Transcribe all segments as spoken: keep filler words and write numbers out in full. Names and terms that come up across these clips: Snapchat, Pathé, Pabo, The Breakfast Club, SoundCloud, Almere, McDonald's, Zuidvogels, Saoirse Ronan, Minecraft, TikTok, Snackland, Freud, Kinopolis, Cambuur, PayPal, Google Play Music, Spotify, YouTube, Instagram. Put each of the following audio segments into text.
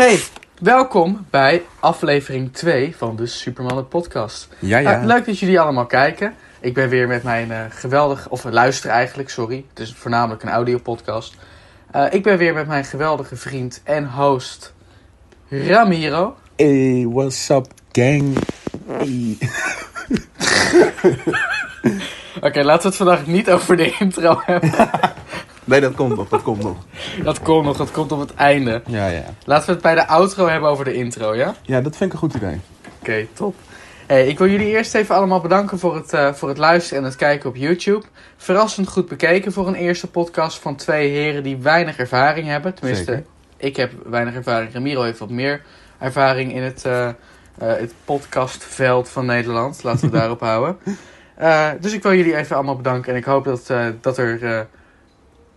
Hey, welkom bij aflevering twee van de Supermannen podcast. Ja, ja. Uh, leuk dat jullie allemaal kijken. Ik ben weer met mijn uh, geweldig... Of luister eigenlijk, sorry. Het is voornamelijk een audiopodcast. Uh, ik ben weer met mijn geweldige vriend en host Ramiro. Hey, what's up, gang? Hey. Oké, okay, laten we het vandaag niet over de intro hebben. Nee, dat komt nog, dat komt nog. Dat komt nog, dat komt op het einde. Ja, ja. Laten we het bij de outro hebben over de intro, ja? Ja, dat vind ik een goed idee. Oké, okay, top. Hey, ik wil jullie eerst even allemaal bedanken voor het, uh, voor het luisteren en het kijken op YouTube. Verrassend goed bekeken voor een eerste podcast van twee heren die weinig ervaring hebben. Tenminste, Zeker. Ik heb weinig ervaring. Ramiro heeft wat meer ervaring in het, uh, uh, het podcastveld van Nederland. Laten we daarop houden. Uh, dus ik wil jullie even allemaal bedanken. En ik hoop dat, uh, dat er... Uh,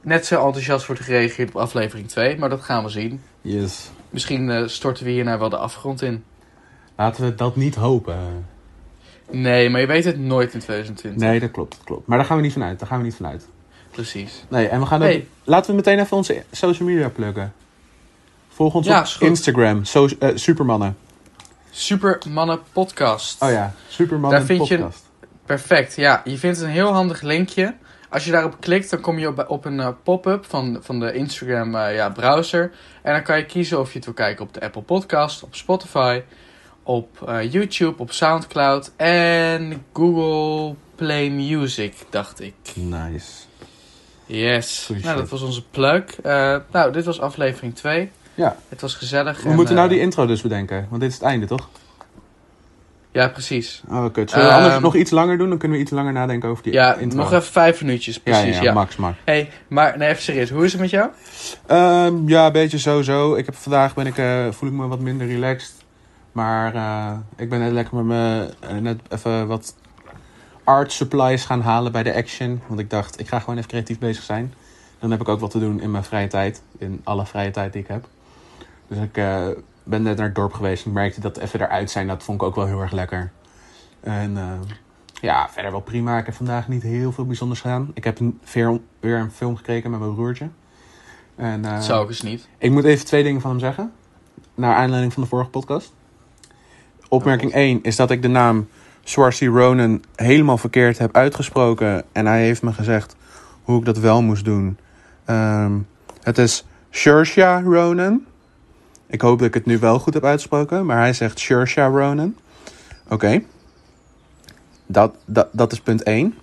net zo enthousiast wordt gereageerd op aflevering twee, maar dat gaan we zien. Yes. Misschien uh, storten we hierna wel de afgrond in. Laten we dat niet hopen. Nee, maar je weet het nooit in twintig twintig. Nee, dat klopt, dat klopt. Maar daar gaan we niet vanuit, daar gaan we niet vanuit. Precies. Nee, en we gaan ook... hey. Laten we meteen even onze social media pluggen. Volg ons ja, op Instagram, so- uh, Supermannen. Supermannen podcast. Oh ja, Supermannen podcast. Daar vind je... Perfect, ja. Je vindt een heel handig linkje. Als je daarop klikt, dan kom je op, op een uh, pop-up van, van de Instagram uh, ja, browser. En dan kan je kiezen of je het wil kijken op de Apple Podcast, op Spotify, op uh, YouTube, op Soundcloud en Google Play Music, dacht ik. Nice. Yes. Goeie nou, shit. Dat was onze plug. Uh, nou, dit was aflevering twee. Ja. Het was gezellig. We en, moeten uh, nou die intro dus bedenken, want dit is het einde, toch? Ja, precies. Oh, kut. Zullen we um, anders nog iets langer doen? Dan kunnen we iets langer nadenken over die ja, intro. Nog even vijf minuutjes, precies. Ja, ja, ja. Max, max. Hey, maar nee, even serieus. Hoe is het met jou? Um, ja, een beetje zo-zo. Ik heb vandaag ben ik, uh, voel ik me wat minder relaxed. Maar uh, ik ben net lekker met me uh, net even wat art supplies gaan halen bij de Action. Want ik dacht, ik ga gewoon even creatief bezig zijn. Dan heb ik ook wat te doen in mijn vrije tijd. In alle vrije tijd die ik heb. Dus ik... Uh, Ik ben net naar het dorp geweest en ik merkte dat even eruit zijn. Dat vond ik ook wel heel erg lekker. En uh, ja, verder wel prima. Ik heb vandaag niet heel veel bijzonders gedaan. Ik heb een, weer een film gekeken met mijn broertje. En, uh, dat zou ik eens niet. Ik moet even twee dingen van hem zeggen. Naar aanleiding van de vorige podcast. Opmerking één is dat ik de naam Saoirse Ronan helemaal verkeerd heb uitgesproken. En hij heeft me gezegd hoe ik dat wel moest doen. Um, het is Saoirse Ronan. Ik hoop dat ik het nu wel goed heb uitgesproken. Maar hij zegt Saoirse Ronan. Oké. Okay. Dat, dat, dat is punt één.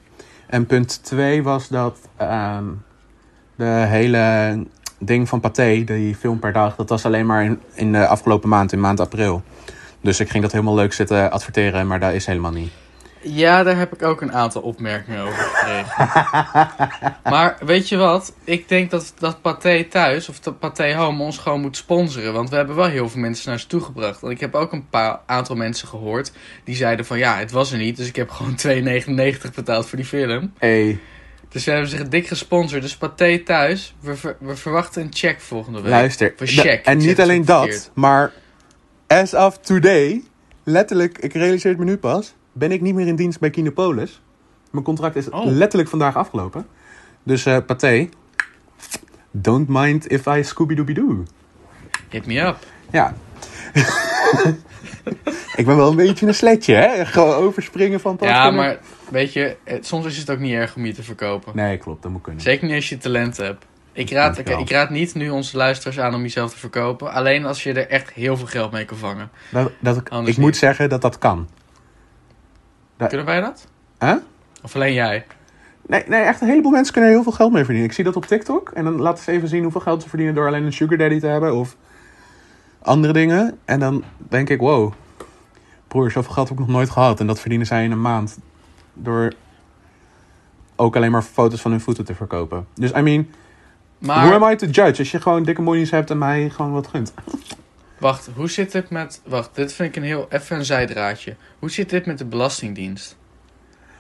En punt twee was dat... Um, de hele ding van Pathé, die film per dag... dat was alleen maar in, in de afgelopen maand, in maand april. Dus ik ging dat helemaal leuk zitten adverteren. Maar dat is helemaal niet. Ja, daar heb ik ook een aantal opmerkingen over gekregen. Maar weet je wat? Ik denk dat, dat Pathé Thuis of dat Pathé Home ons gewoon moet sponsoren. Want we hebben wel heel veel mensen naar ze toe gebracht. En ik heb ook een paar aantal mensen gehoord die zeiden van... ja, het was er niet, dus ik heb gewoon twee negenennegentig betaald voor die film. Hey. Dus we hebben zich dik gesponsord. Dus Pathé Thuis, we, ver, we verwachten een check volgende week. Luister, of een check, da- en niet alleen dat, verkeerd. Maar as of today... letterlijk, ik realiseer het me nu pas... ben ik niet meer in dienst bij Kinopolis. Mijn contract is oh. letterlijk vandaag afgelopen. Dus uh, Pathé, don't mind if I Scooby-Dooby-Doo. Hit me up. Ja. Ik ben wel een beetje een sletje, hè? Gewoon overspringen van... Ja, kunnen. Maar weet je, het, soms is het ook niet erg om je te verkopen. Nee, klopt, dat moet kunnen. Zeker niet als je talent hebt. Ik raad, ik, ik raad niet nu onze luisteraars aan om jezelf te verkopen. Alleen als je er echt heel veel geld mee kan vangen. Dat, dat ik ik moet zeggen dat dat kan. Da- kunnen wij dat? Huh? Of alleen jij? Nee, nee, echt een heleboel mensen kunnen er heel veel geld mee verdienen. Ik zie dat op TikTok. En dan laten ze even zien hoeveel geld ze verdienen door alleen een sugar daddy te hebben. Of andere dingen. En dan denk ik, wow. Broer, zoveel geld heb ik nog nooit gehad. En dat verdienen zij in een maand. Door ook alleen maar foto's van hun voeten te verkopen. Dus, I mean, maar... who am I to judge? Als je gewoon dikke monies hebt en mij gewoon wat gunt. Wacht, hoe zit dit met... Wacht, dit vind ik een heel... Even een zijdraadje. Hoe zit dit met de Belastingdienst?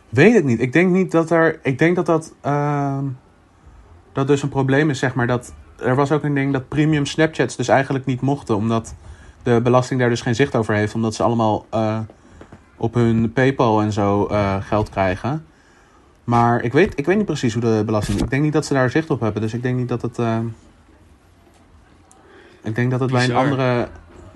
Weet het niet. Ik denk niet dat er... Ik denk dat dat... Uh, dat dus een probleem is, zeg maar. Dat, er was ook een ding dat premium Snapchats dus eigenlijk niet mochten. Omdat de belasting daar dus geen zicht over heeft. Omdat ze allemaal uh, op hun PayPal en zo uh, geld krijgen. Maar ik weet, ik weet niet precies hoe de belasting... Ik denk niet dat ze daar zicht op hebben. Dus ik denk niet dat het... Uh, Ik denk dat het Bizar. bij een andere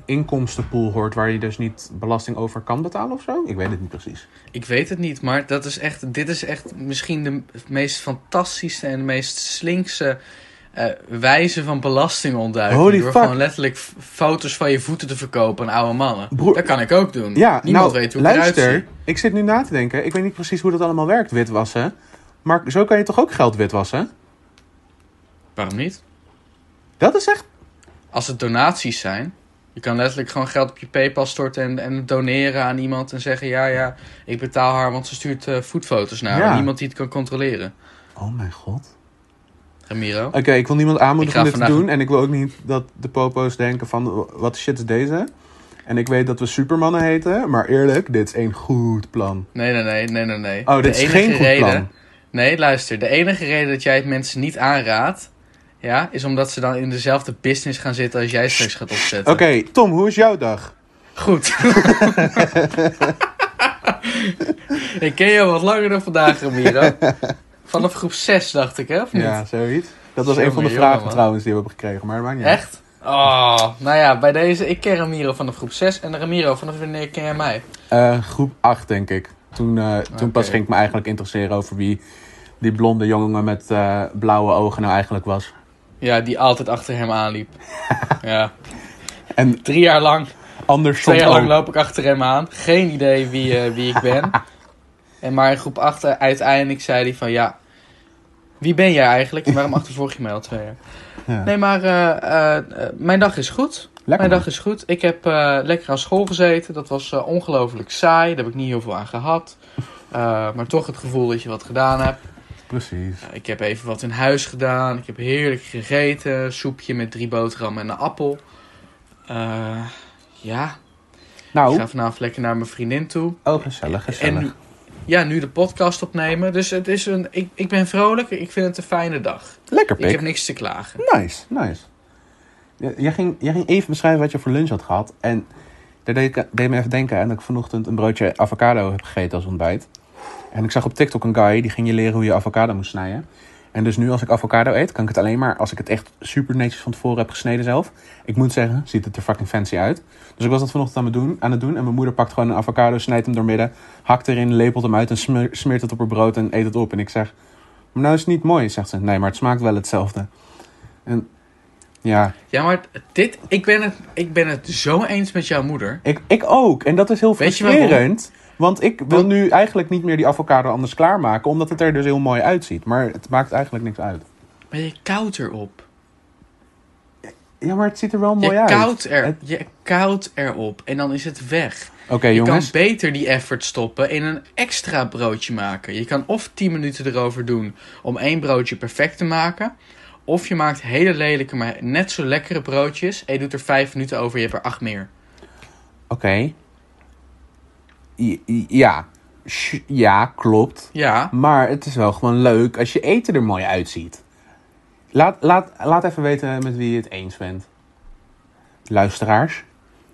inkomstenpool hoort, waar je dus niet belasting over kan betalen of zo? Ik weet het niet precies. Ik weet het niet, maar dat is echt, dit is echt misschien de meest fantastische en de meest slinkse uh, wijze van belastingontduiking. Holy door fuck. Gewoon letterlijk f- foto's van je voeten te verkopen aan oude mannen. Broer, dat kan ik ook doen. Ja, Niemand nou, weet hoe luister, ik eruit zie. Ik zit nu na te denken. Ik weet niet precies hoe dat allemaal werkt, witwassen. Maar zo kan je toch ook geld witwassen? Waarom niet? Dat is echt... Als het donaties zijn... Je kan letterlijk gewoon geld op je PayPal storten en, en doneren aan iemand en zeggen... Ja, ja, ik betaal haar, want ze stuurt uh, foodfoto's naar ja. niemand die het kan controleren. Oh mijn god. Ramiro? Oké, okay, ik wil niemand aanmoedigen om dit vandaag... te doen. En ik wil ook niet dat de popo's denken van, wat shit is deze? En ik weet dat we supermannen heten, maar eerlijk, dit is één goed plan. Nee, nee, nee, nee, nee. nee. Oh, dit de is geen goed reden... plan. Nee, luister. De enige reden dat jij het mensen niet aanraadt... Ja, is omdat ze dan in dezelfde business gaan zitten als jij straks gaat opzetten. Oké, okay, Tom, hoe is jouw dag? Goed. Ik ken jou wat langer dan vandaag, Ramiro. Vanaf groep zes, dacht ik, hè? Of niet? Ja, zoiets. Dat was Zo een van de vragen jongen, trouwens die we hebben gekregen, maar het maakt niet uit. Echt? Oh, nou ja, bij deze. Ik ken Ramiro vanaf groep zes. En Ramiro, vanaf wanneer ken jij mij? Uh, groep acht, denk ik. Toen, uh, toen okay. pas ging ik me eigenlijk interesseren over wie... die blonde jongen met uh, blauwe ogen nou eigenlijk was. Ja, die altijd achter hem aanliep. ja. En Drie jaar lang. Anders Twee jaar lang loop ik achter hem aan. Geen idee wie, uh, wie ik ben. en maar in groep acht uiteindelijk zei hij van... Ja, wie ben jij eigenlijk? En waarom achtervolg je mij al twee jaar? Ja. Nee, maar uh, uh, mijn dag is goed. Lekker, mijn dag is goed. Ik heb uh, lekker aan school gezeten. Dat was uh, ongelooflijk saai. Daar heb ik niet heel veel aan gehad. Uh, maar toch het gevoel dat je wat gedaan hebt. Precies. Uh, ik heb even wat in huis gedaan. Ik heb heerlijk gegeten. Soepje met drie boterhammen en een appel. Uh, ja. Nou. Ik ga vanavond lekker naar mijn vriendin toe. Oh, gezellig, gezellig. En, ja, nu de podcast opnemen. Dus het is een, ik, ik ben vrolijk. Ik vind het een fijne dag. Lekker, pik. Ik heb niks te klagen. Nice, nice. Jij ging, jij ging even beschrijven wat je voor lunch had gehad. En daar deed, ik, deed me even denken aan dat ik vanochtend een broodje avocado heb gegeten als ontbijt. En ik zag op TikTok een guy, die ging je leren hoe je avocado moest snijden. En dus nu als ik avocado eet, kan ik het alleen maar als ik het echt super netjes van tevoren heb gesneden zelf. Ik moet zeggen, ziet het er fucking fancy uit. Dus ik was dat vanochtend aan het doen. Aan het doen en mijn moeder pakt gewoon een avocado, snijdt hem doormidden, hakt erin, lepelt hem uit en smeert het op haar brood en eet het op. En ik zeg, maar nou is het niet mooi, zegt ze. Nee, maar het smaakt wel hetzelfde. En... Ja. ja, maar dit, ik ben, het, ik ben het zo eens met jouw moeder. Ik, ik ook. En dat is heel frustrerend. Want ik wil want... nu eigenlijk niet meer die avocado anders klaarmaken. Omdat het er dus heel mooi uitziet. Maar het maakt eigenlijk niks uit. Maar je koudt erop. Ja, maar het ziet er wel mooi je uit. Koudt er, het... Je koudt erop. En dan is het weg. Okay, je jongens. kan beter die effort stoppen in een extra broodje maken. Je kan of tien minuten erover doen om één broodje perfect te maken... Of je maakt hele lelijke, maar net zo lekkere broodjes... en je doet er vijf minuten over, je hebt er acht meer. Oké. Okay. Ja. Ja, klopt. Ja. Maar het is wel gewoon leuk als je eten er mooi uitziet. Laat, laat, laat even weten met wie je het eens bent. Luisteraars.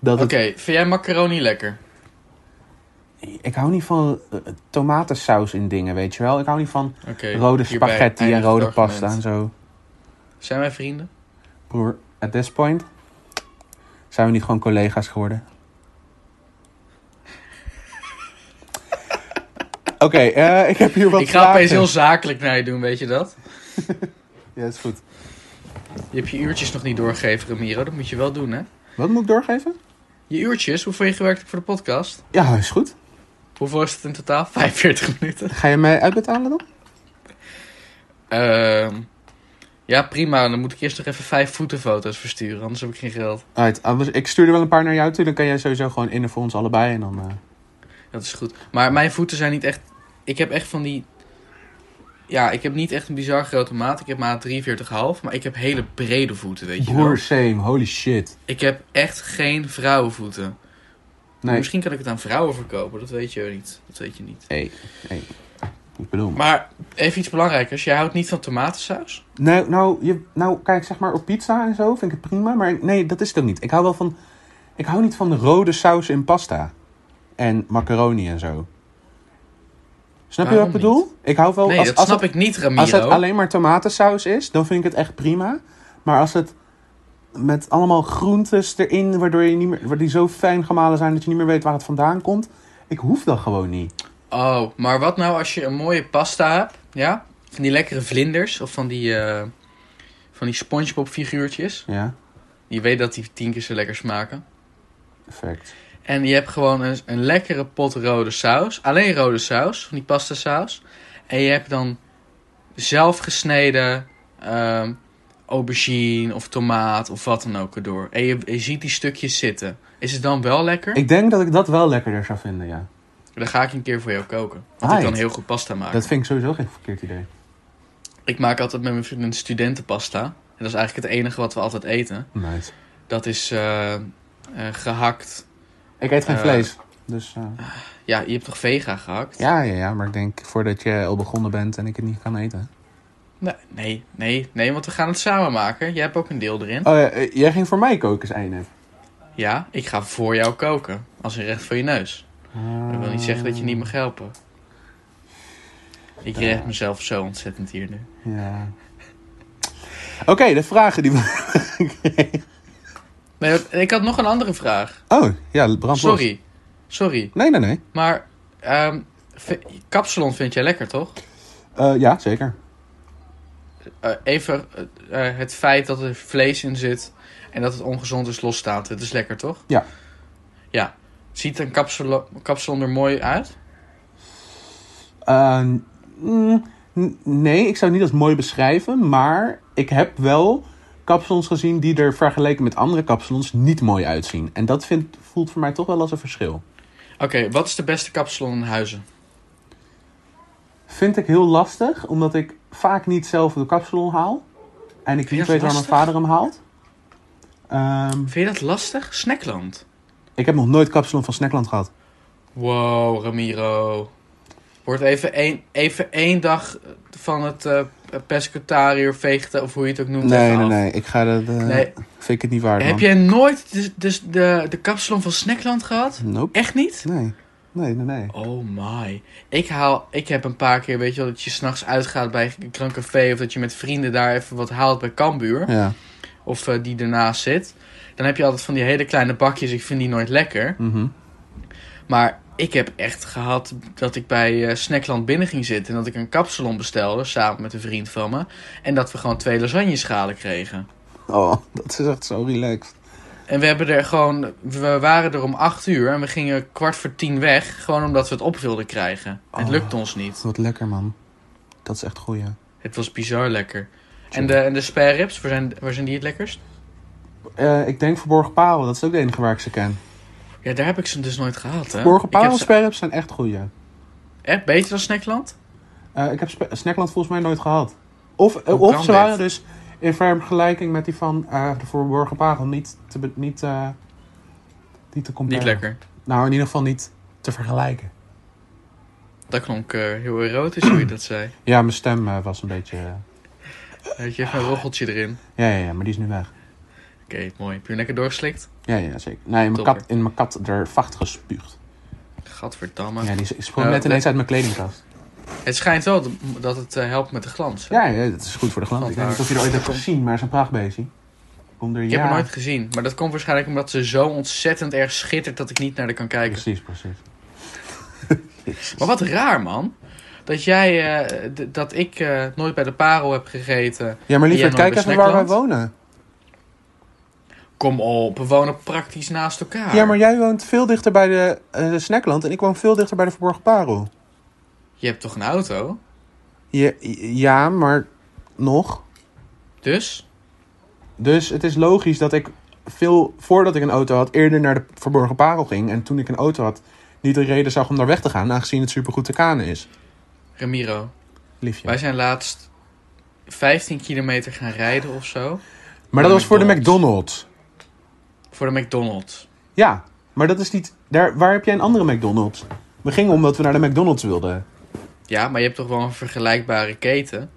Oké, okay, het... vind jij macaroni lekker? Ik hou niet van tomatensaus in dingen, weet je wel. Ik hou niet van okay, rode spaghetti hierbij, en rode pasta en zo. Zijn wij vrienden? Broer, at this point... zijn we niet gewoon collega's geworden? Oké, okay, uh, ik heb hier wat Ik ga vragen. opeens heel zakelijk naar je doen, weet je dat? Ja, is goed. Je hebt je uurtjes nog niet doorgegeven, Ramiro. Dat moet je wel doen, hè? Wat moet ik doorgeven? Je uurtjes. Hoeveel je gewerkt hebt voor de podcast? Ja, is goed. Hoeveel is het in totaal? vijfenveertig minuten. Ga je mij uitbetalen dan? Ehm... Uh... Ja, prima. Dan moet ik eerst nog even vijf voetenfoto's versturen. Anders heb ik geen geld. Right, anders, ik stuur er wel een paar naar jou toe. Dan kan jij sowieso gewoon innen voor ons allebei. En dan, uh... Dat is goed. Maar mijn voeten zijn niet echt... Ik heb echt van die... Ja, ik heb niet echt een bizar grote maat. Ik heb maat drieënveertig komma vijf. Maar ik heb hele brede voeten, weet je wel. Broer, same. Holy shit. Ik heb echt geen vrouwenvoeten. Nee. Misschien kan ik het aan vrouwen verkopen. Dat weet je niet. Dat weet je niet. Nee, nee. Ik bedoel. Maar even iets belangrijkers. Jij houdt niet van tomatensaus? Nee, nou, je, nou, kijk, zeg maar op pizza en zo vind ik het prima. Maar nee, dat is het ook niet. Ik hou wel van... Ik hou niet van rode saus in pasta. En macaroni en zo. Snap Waarom je wat ik bedoel? Niet? Ik hou wel... Nee, als, dat als snap het, ik niet, Ramiro. Als het alleen maar tomatensaus is, dan vind ik het echt prima. Maar als het met allemaal groentes erin, waardoor je niet meer, die zo fijn gemalen zijn dat je niet meer weet waar het vandaan komt. Ik hoef dat gewoon niet. Oh, maar wat nou als je een mooie pasta hebt, ja? Van die lekkere vlinders of van die, uh, van die SpongeBob figuurtjes. Ja. Je weet dat die tien keer zo lekker smaken. Perfect. En je hebt gewoon een, een lekkere pot rode saus. Alleen rode saus, van die pasta saus. En je hebt dan zelf gesneden uh, aubergine of tomaat of wat dan ook erdoor. En je, je ziet die stukjes zitten. Is het dan wel lekker? Ik denk dat ik dat wel lekkerder zou vinden, ja. Dan ga ik een keer voor jou koken. Want right. Ik kan heel goed pasta maken. Dat vind ik sowieso geen verkeerd idee. Ik maak altijd met mijn vrienden studentenpasta. En dat is eigenlijk het enige wat we altijd eten. Nice. Dat is uh, uh, gehakt. Ik eet geen uh, vlees. Dus, uh... Ja, je hebt toch vega gehakt? Ja, ja, ja, maar ik denk voordat je al begonnen bent en ik het niet kan eten. Nee, nee, nee, nee, want we gaan het samen maken. Jij hebt ook een deel erin. Oh, ja, jij ging voor mij koken, zei je net. Ja, ik ga voor jou koken. Als een recht voor je neus. Uh... Dat wil niet zeggen dat je niet mag helpen. Ik uh... red mezelf zo ontzettend hier nu. Ja. Oké, okay, de vragen die we okay. Nee, ik had nog een andere vraag. Oh, ja, brand los. Sorry. Sorry. Nee, nee, nee. Maar um, kapsalon vind jij lekker, toch? Uh, ja, zeker. Uh, even uh, uh, het feit dat er vlees in zit en dat het ongezond is losstaat. Het is lekker, toch? Ja. Ja. Ziet een kapsalon, kapsalon er mooi uit? Uh, mm, nee, ik zou het niet als mooi beschrijven. Maar ik heb wel kapsalons gezien die er vergeleken met andere kapsalons niet mooi uitzien. En dat vind, voelt voor mij toch wel als een verschil. Oké, okay, wat is de beste kapsalon in Huizen? Vind ik heel lastig, omdat ik vaak niet zelf de kapsalon haal. En ik niet weet waar mijn vader hem haalt. Um, Vind je dat lastig? Snackland? Ik heb nog nooit kapsalon van Snackland gehad. Wow, Ramiro. Wordt even één, even één dag van het uh, pescatariër, vegeta of hoe je het ook noemt. Nee, nee, af. nee. Ik ga dat... Uh, nee. Vind ik het niet waard, heb man. Jij nooit dus, dus de, de kapsalon van Snackland gehad? Nope. Echt niet? Nee. Nee, nee, nee. Oh my. Ik, haal, ik heb een paar keer, weet je wel, dat je s'nachts uitgaat bij een krancafé of dat je met vrienden daar even wat haalt bij Cambuur. Ja. Of uh, die ernaast zit. Dan heb je altijd van die hele kleine bakjes. Ik vind die nooit lekker. Mm-hmm. Maar ik heb echt gehad dat ik bij uh, Snackland binnen ging zitten. En dat ik een kapsalon bestelde. Samen met een vriend van me. En dat we gewoon twee lasagneschalen kregen. Oh, dat is echt zo relaxed. En we hebben er gewoon... We waren er om acht uur. En we gingen kwart voor tien weg. Gewoon omdat we het op wilden krijgen. Oh, het lukte ons niet. Wat lekker, man. Dat is echt goeie. Het was bizar lekker. En de, en de spare ribs, waar zijn, waar zijn die het lekkerst? Uh, ik denk Verborgen Parel, dat is ook de enige waar ik ze ken. Ja, daar heb ik ze dus nooit gehad, hè? Verborgen Parel en sperrups zijn echt goed, ja. Echt? Beter dan Snackland? Uh, ik heb spe- Snackland volgens mij nooit gehad. Of, uh, of ze waren dus in vergelijking met die van uh, de Verborgen Parel niet te, be- niet, uh, niet te comparen. Niet lekker. Nou, in ieder geval niet te vergelijken. Dat klonk uh, heel erotisch hoe je dat zei. Ja, mijn stem uh, was een beetje... Uh... Weet je, even een roggeltje erin. Ja, ja, ja, maar die is nu weg. Oké, okay, mooi. Heb je lekker doorgeslikt? Ja, ja, zeker. Nee, in mijn kat, in mijn kat er vacht gespuugd. Gadverdamme. Ja, die sprong uh, net ineens uit mijn kledingkast. Het schijnt wel dat het uh, helpt met de glans. Ja, ja, dat is goed voor de glans. Ik weet niet of je er ooit hebt gezien, maar zo'n prachtbeestje. Onder, ik ja. heb het nooit gezien. Maar dat komt waarschijnlijk omdat ze zo ontzettend erg schittert dat ik niet naar haar kan kijken. Precies, precies. Maar wat raar, man. Dat jij, uh, d- dat ik uh, nooit bij de Parel heb gegeten. Ja, maar liever kijk even waar wij wonen. Kom op, we wonen praktisch naast elkaar. Ja, maar jij woont veel dichter bij de, uh, de Snackland en ik woon veel dichter bij de Verborgen Parel. Je hebt toch een auto? Ja, ja, maar nog. Dus? Dus het is logisch dat ik veel, voordat ik een auto had, eerder naar de Verborgen Parel ging. En toen ik een auto had, niet de reden zag om daar weg te gaan, aangezien het supergoed te kanen is. Ramiro, liefje. Wij zijn laatst vijftien kilometer gaan rijden of zo. Maar dat was voor de McDonald's. Voor de McDonald's. Ja, maar dat is niet... Daar, waar heb jij een andere McDonald's? We gingen omdat we naar de McDonald's wilden. Ja, maar je hebt toch wel een vergelijkbare keten?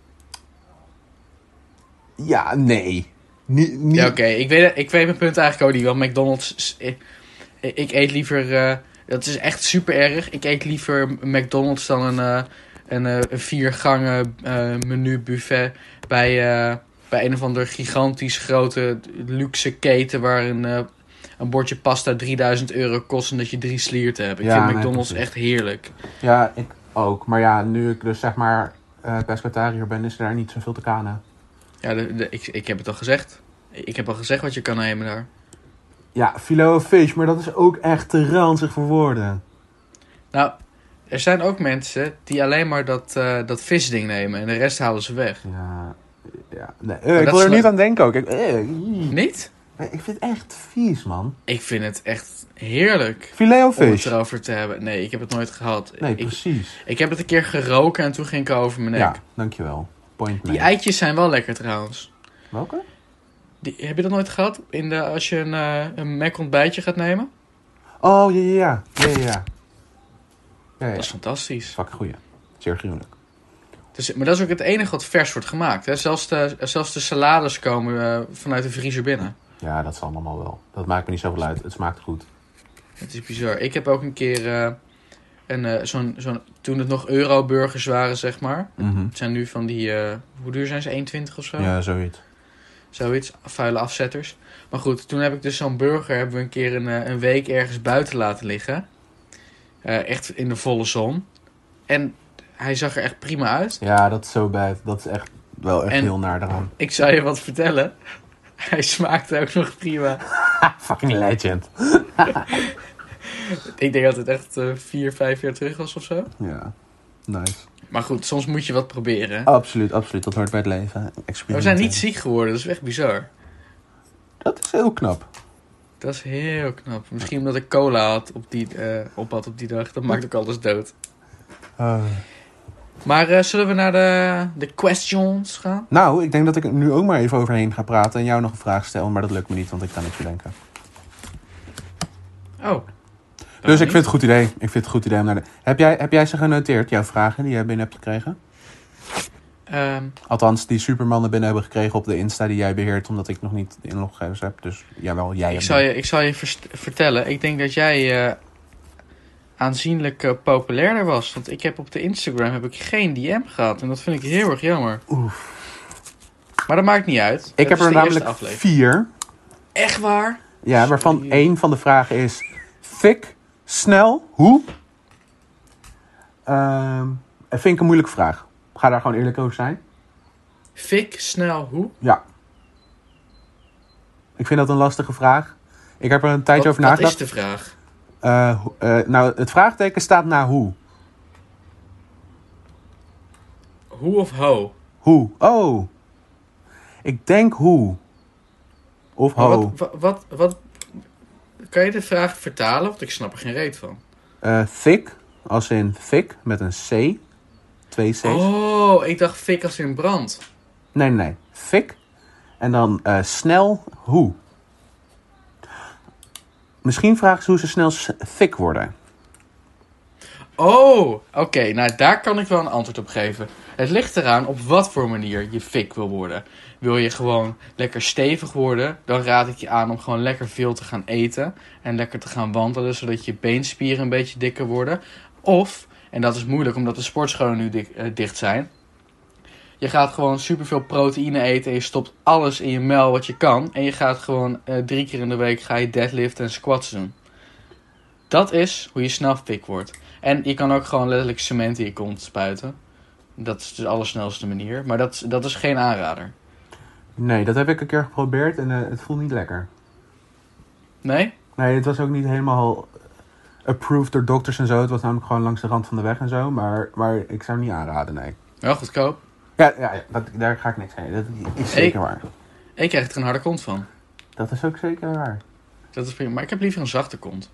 Ja, nee. Nie, nie... Ja, oké. Okay. Ik, weet, ik weet mijn punt eigenlijk ook niet. Want McDonald's... Ik, ik eet liever... Uh, dat is echt super erg. Ik eet liever McDonald's dan een... Uh, Een, een vier gangen uh, menu buffet bij, uh, bij een of andere gigantisch grote luxe keten waar een, uh, een bordje pasta drieduizend euro kost en dat je drie slierten hebt. Ik ja, vind nee, McDonald's precies. echt heerlijk. Ja, ik ook. Maar ja, nu ik dus zeg maar uh, pescatariër ben, is er daar niet zoveel te kanen. Ja, de, de, ik, ik heb het al gezegd. Ik heb al gezegd wat je kan nemen daar. Ja, filo fish, maar dat is ook echt te ranzig voor woorden. Nou, er zijn ook mensen die alleen maar dat, uh, dat visding nemen en de rest halen ze weg. Ja, ja. Nee, uh, ik wil er slu- niet aan denken ook. Ik, uh, niet? Nee, ik vind het echt vies, man. Ik vind het echt heerlijk. Filet of vis? Om het erover te hebben. Nee, ik heb het nooit gehad. Nee, precies. Ik, ik heb het een keer geroken en toen ging ik over mijn nek. Ja, dankjewel. Point die eitjes zijn wel lekker trouwens. Welke? Die, heb je dat nooit gehad? In de, als je een, uh, een Mac-ontbijtje gaat nemen? Oh, ja, ja, ja. ja, ja. Ja, ja. Dat is fantastisch. Fuck, goeie. Zeer gruwelijk. Dus, maar dat is ook het enige wat vers wordt gemaakt. Hè? Zelfs, de, zelfs de salades komen uh, vanuit de vriezer binnen. Ja, dat is allemaal wel. Dat maakt me niet zoveel uit. Het smaakt goed. Het is bizar. Ik heb ook een keer... Uh, een, uh, zo'n, zo'n, toen het nog euroburgers waren, zeg maar. Mm-hmm. Het zijn nu van die... Uh, hoe duur zijn ze? één euro twintig of zo? Ja, zoiets. Zoiets, vuile afzetters. Maar goed, toen heb ik dus zo'n burger... hebben we een keer een, een week ergens buiten laten liggen. Uh, echt in de volle zon. En hij zag er echt prima uit. Ja, dat is zo bad. Dat is echt wel echt en heel naar eraan. Ik zou je wat vertellen. Hij smaakte ook nog prima. Fucking legend. Ik denk dat het echt uh, vier, vijf jaar terug was of zo. Ja, nice. Maar goed, soms moet je wat proberen. Absoluut, absoluut. Dat hoort bij het leven. We zijn niet ziek geworden, dat is echt bizar. Dat is heel knap. Dat is heel knap. Misschien omdat ik cola had op die, uh, op had op die dag. Dat maakt ook alles dood. Uh. Maar uh, zullen we naar de, de questions gaan? Nou, ik denk dat ik nu ook maar even overheen ga praten en jou nog een vraag stel. Maar dat lukt me niet, want ik kan niks bedenken. Oh. Dus ik vind het een goed idee. Ik vind het een goed idee om naar de... Heb jij, heb jij ze genoteerd, jouw vragen die jij binnen hebt gekregen? Um... Althans, die supermannen binnen hebben gekregen op de Insta die jij beheert, omdat ik nog niet de inloggegevens heb. Dus jawel, jij ik hebt zal je, Ik zal je verst- vertellen, ik denk dat jij uh, aanzienlijk uh, populairder was. Want ik heb op de Instagram heb ik geen D M gehad. En dat vind ik heel erg jammer. Oef. Maar dat maakt niet uit. Ik dat heb er namelijk vier. Echt waar? Ja, waarvan één van de vragen is... Fik, snel, hoe? Uh, vind ik een moeilijke vraag. Ga daar gewoon eerlijk over zijn. Fik, snel, hoe? Ja. Ik vind dat een lastige vraag. Ik heb er een tijdje wat, over nagedacht. Wat is de vraag? Uh, uh, nou, het vraagteken staat na hoe. Hoe of ho? Hoe. Oh. Ik denk hoe. Of ho. Wat, wat, wat, wat... Kan je de vraag vertalen? Want ik snap er geen reet van. Uh, thick, als in thick, met een C. Twee C's. Oh, ik dacht fik als in brand. Nee, nee. Thick. En dan uh, snel hoe. Misschien vragen ze hoe ze snel thick worden. Oh, oké. Okay. Nou, daar kan ik wel een antwoord op geven. Het ligt eraan op wat voor manier je thick wil worden. Wil je gewoon lekker stevig worden, dan raad ik je aan om gewoon lekker veel te gaan eten. En lekker te gaan wandelen, zodat je beenspieren een beetje dikker worden. Of, en dat is moeilijk omdat de sportscholen nu dik, uh, dicht zijn. Je gaat gewoon superveel proteïne eten en je stopt alles in je mel wat je kan. En je gaat gewoon uh, drie keer in de week ga je deadliften en squats doen. Dat is hoe je snel thick wordt. En je kan ook gewoon letterlijk cement in je kont spuiten. Dat is de allersnelste manier. Maar dat, dat is geen aanrader. Nee, dat heb ik een keer geprobeerd en uh, het voelt niet lekker. Nee? Nee, het was ook niet helemaal approved door dokters en zo. Het was namelijk gewoon langs de rand van de weg en zo. Maar, maar ik zou het niet aanraden, nee. Wel goedkoop. Ja, ja dat, daar ga ik niks mee. Dat is zeker ik, waar. Ik krijg er een harde kont van. Dat is ook zeker waar. Dat is prima. Maar ik heb liever een zachte kont.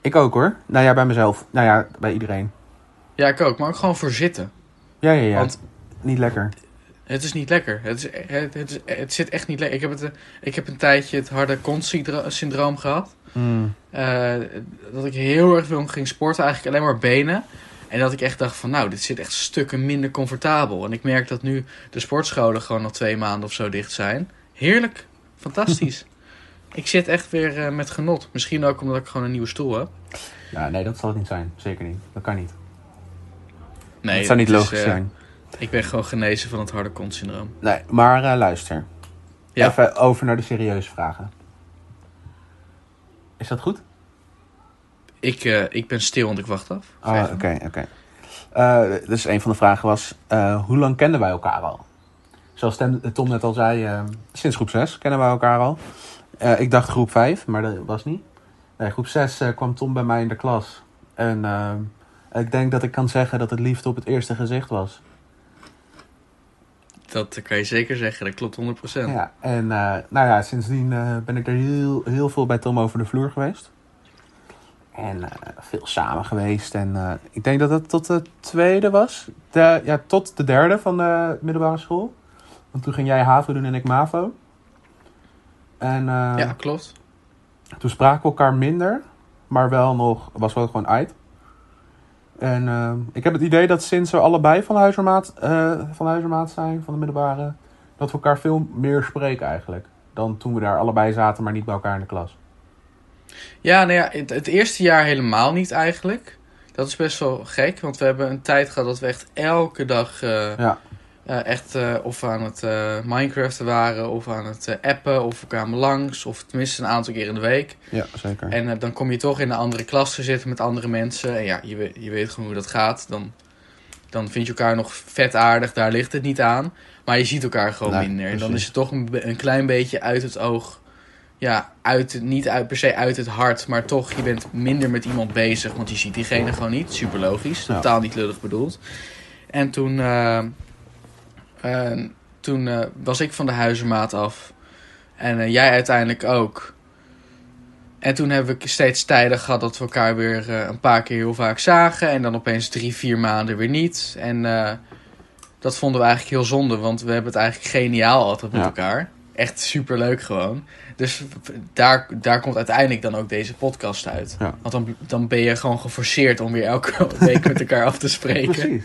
Ik ook hoor. Nou ja, bij mezelf. Nou ja, bij iedereen. Ja, ik ook. Maar ook gewoon voor zitten. Ja, ja, ja. Want niet lekker. Het is niet lekker. Het, is, het, het, is, het zit echt niet lekker. Ik heb, het, ik heb een tijdje het harde kont-syndroom gehad. Mm. Uh, dat ik heel erg veel ging sporten. Eigenlijk alleen maar benen. En dat ik echt dacht van nou, dit zit echt stukken minder comfortabel. En ik merk dat nu de sportscholen gewoon nog twee maanden of zo dicht zijn. Heerlijk. Fantastisch. Ik zit echt weer uh, met genot. Misschien ook omdat ik gewoon een nieuwe stoel heb. Ja, nee, dat zal het niet zijn. Zeker niet. Dat kan niet. Nee, dat zou niet logisch is, uh, zijn. Ik ben gewoon genezen van het harde kontsyndroom. Nee, maar uh, luister. Ja? Even over naar de serieuze vragen. Is dat goed? Ik, uh, ik ben stil, want ik wacht af. Ah, oké, okay, oké. Okay. Uh, dus een van de vragen was, uh, hoe lang kennen wij elkaar al? Zoals Tom net al zei, uh, sinds groep zes kennen wij elkaar al. Uh, ik dacht groep vijf, maar dat was niet. Nee, groep zes uh, kwam Tom bij mij in de klas. En uh, ik denk dat ik kan zeggen dat het liefde op het eerste gezicht was. Dat kan je zeker zeggen, dat klopt honderd procent. Ja, en uh, nou ja, sindsdien uh, ben ik er heel, heel veel bij Tom over de vloer geweest. En uh, veel samen geweest. En uh, ik denk dat dat tot de tweede was. De, ja, tot de derde van de middelbare school. Want toen ging jij HAVO doen en ik MAVO. En, uh, ja, klopt. Toen spraken we elkaar minder. Maar wel nog, was wel gewoon uit. En uh, ik heb het idee dat sinds we allebei van huizenmaat uh, van huizenmaat zijn, van de middelbare, dat we elkaar veel meer spreken eigenlijk. Dan toen we daar allebei zaten, maar niet bij elkaar in de klas. Ja, nou ja, het, het eerste jaar helemaal niet eigenlijk. Dat is best wel gek, want we hebben een tijd gehad dat we echt elke dag uh, ja. uh, echt uh, of aan het uh, Minecraften waren, of aan het uh, appen, of we kwamen langs, of tenminste een aantal keer in de week. Ja, zeker. En uh, dan kom je toch in een andere klas te zitten met andere mensen. En ja, je, je weet gewoon hoe dat gaat. Dan, dan vind je elkaar nog vet aardig, daar ligt het niet aan. Maar je ziet elkaar gewoon nou, minder. Precies. En dan is het toch een, een klein beetje uit het oog. Ja, uit, niet uit, per se uit het hart, maar toch, je bent minder met iemand bezig, want je ziet diegene gewoon niet. Super logisch, totaal ja. niet lullig bedoeld. En toen, uh, uh, toen uh, was ik van de huizenmaat af. En uh, jij uiteindelijk ook. En toen hebben we steeds tijden gehad dat we elkaar weer uh, een paar keer heel vaak zagen. En dan opeens drie, vier maanden weer niet. En uh, dat vonden we eigenlijk heel zonde, want we hebben het eigenlijk geniaal altijd met ja. elkaar. Echt superleuk gewoon. Dus daar, daar komt uiteindelijk dan ook deze podcast uit. Ja. Want dan, dan ben je gewoon geforceerd om weer elke week met elkaar af te spreken. Precies.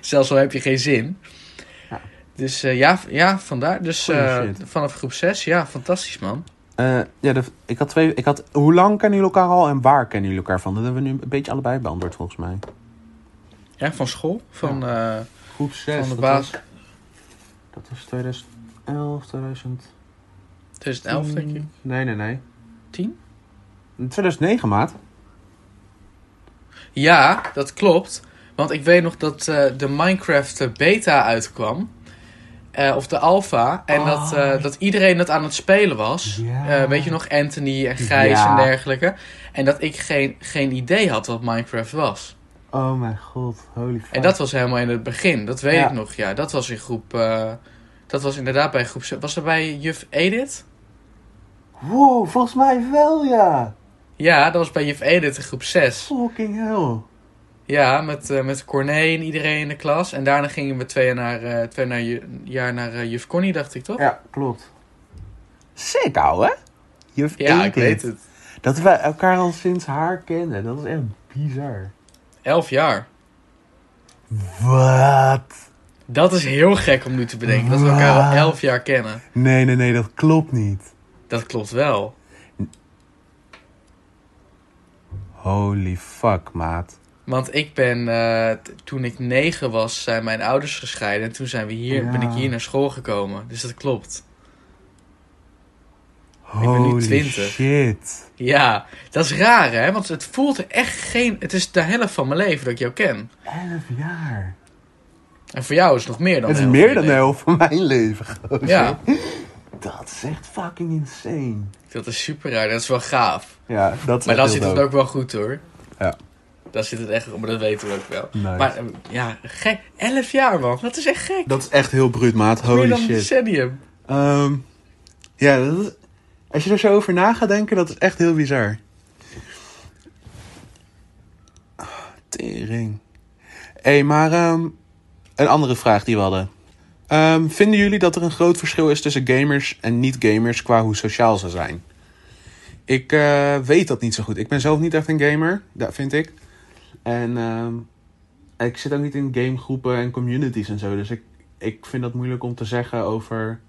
Zelfs al heb je geen zin. Ja. Dus uh, ja, ja, vandaar. Dus uh, vanaf groep zes, ja, fantastisch man. Uh, ja, de, ik had twee... Ik had, hoe lang kennen jullie elkaar al en waar kennen jullie elkaar van? Dat hebben we nu een beetje allebei beantwoord volgens mij. Ja, van school? Van ja. uh, groep zes. Van de baas. Was, dat was tweeduizend... twintig elf, twintig elf denk ik. Nee, nee, nee. tien? tweeduizend negen, maat. Ja, dat klopt. Want ik weet nog dat uh, de Minecraft beta uitkwam. Uh, of de alpha. En oh. dat, uh, dat iedereen dat aan het spelen was. Yeah. Uh, weet je nog, Anthony en Gijs ja. en dergelijke. En dat ik geen, geen idee had wat Minecraft was. Oh mijn god, holy fuck. En dat was helemaal in het begin. Dat weet ja. ik nog, ja. Dat was in groep... Uh, Dat was inderdaad bij groep... Was dat bij juf Edith? Wow, volgens mij wel, ja. Ja, dat was bij juf Edith in groep zes. Fucking hell. Ja, met, uh, met Corné en iedereen in de klas. En daarna gingen we twee jaar naar, uh, twee naar ju- jaar naar uh, juf Connie, dacht ik, toch? Ja, klopt. Sick, ouwe. Juf Edith. Ja, ik weet het. Dat we elkaar al sinds haar kennen. Dat is echt bizar. Elf jaar. Wat? Dat is heel gek om nu te bedenken. Dat we elkaar al elf jaar kennen. Nee, nee, nee. Dat klopt niet. Dat klopt wel. Holy fuck, maat. Want ik ben... Uh, t- toen ik negen was, zijn mijn ouders gescheiden. En toen zijn we hier, ja. ben ik hier naar school gekomen. Dus dat klopt. Holy ik ben nu twintig. Shit. Ja. Dat is raar, hè? Want het voelt echt geen... Het is de helft van mijn leven dat ik jou ken. Elf jaar. En voor jou is het nog meer dan de helft. Het is meer dan de helft van mijn leven, gozer. Ja. Dat is echt fucking insane. Dat is super raar. Dat is wel gaaf. Ja, dat is maar dan zit dope. Het ook wel goed, hoor. Ja. Dan zit het echt... Maar dat weten we ook wel. Nice. Maar ja, gek. Elf jaar, man. Dat is echt gek. Dat is echt heel bruut, maat. Holy shit. Meer dan een decennium. Um, ja, dat is, als je er zo over na gaat denken, dat is echt heel bizar. Oh, tering. Hé, hey, maar... Um, Een andere vraag die we hadden. Um, vinden jullie dat er een groot verschil is tussen gamers en niet-gamers qua hoe sociaal ze zijn? Ik uh, weet dat niet zo goed. Ik ben zelf niet echt een gamer, dat vind ik. En um, ik zit ook niet in gamegroepen en communities en zo. Dus ik, ik vind dat moeilijk om te zeggen over...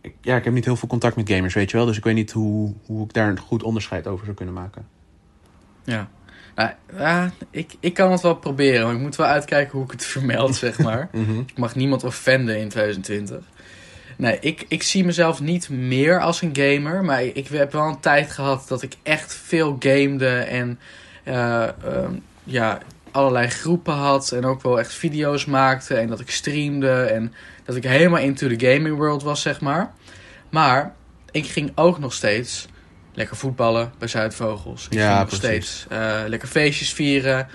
Ik, ja, ik heb niet heel veel contact met gamers, weet je wel. Dus ik weet niet hoe, hoe ik daar een goed onderscheid over zou kunnen maken. Ja. Nou, ah, ik, ik kan het wel proberen, maar ik moet wel uitkijken hoe ik het vermeld, zeg maar. Mm-hmm. Ik mag niemand offenden in twintig twintig. Nee, ik, ik zie mezelf niet meer als een gamer, maar ik, ik heb wel een tijd gehad dat ik echt veel gamede en uh, um, ja, allerlei groepen had en ook wel echt video's maakte en dat ik streamde en dat ik helemaal into the gaming world was, zeg maar. Maar ik ging ook nog steeds lekker voetballen bij Zuidvogels. Ik ja, ging nog precies. steeds uh, lekker feestjes vieren.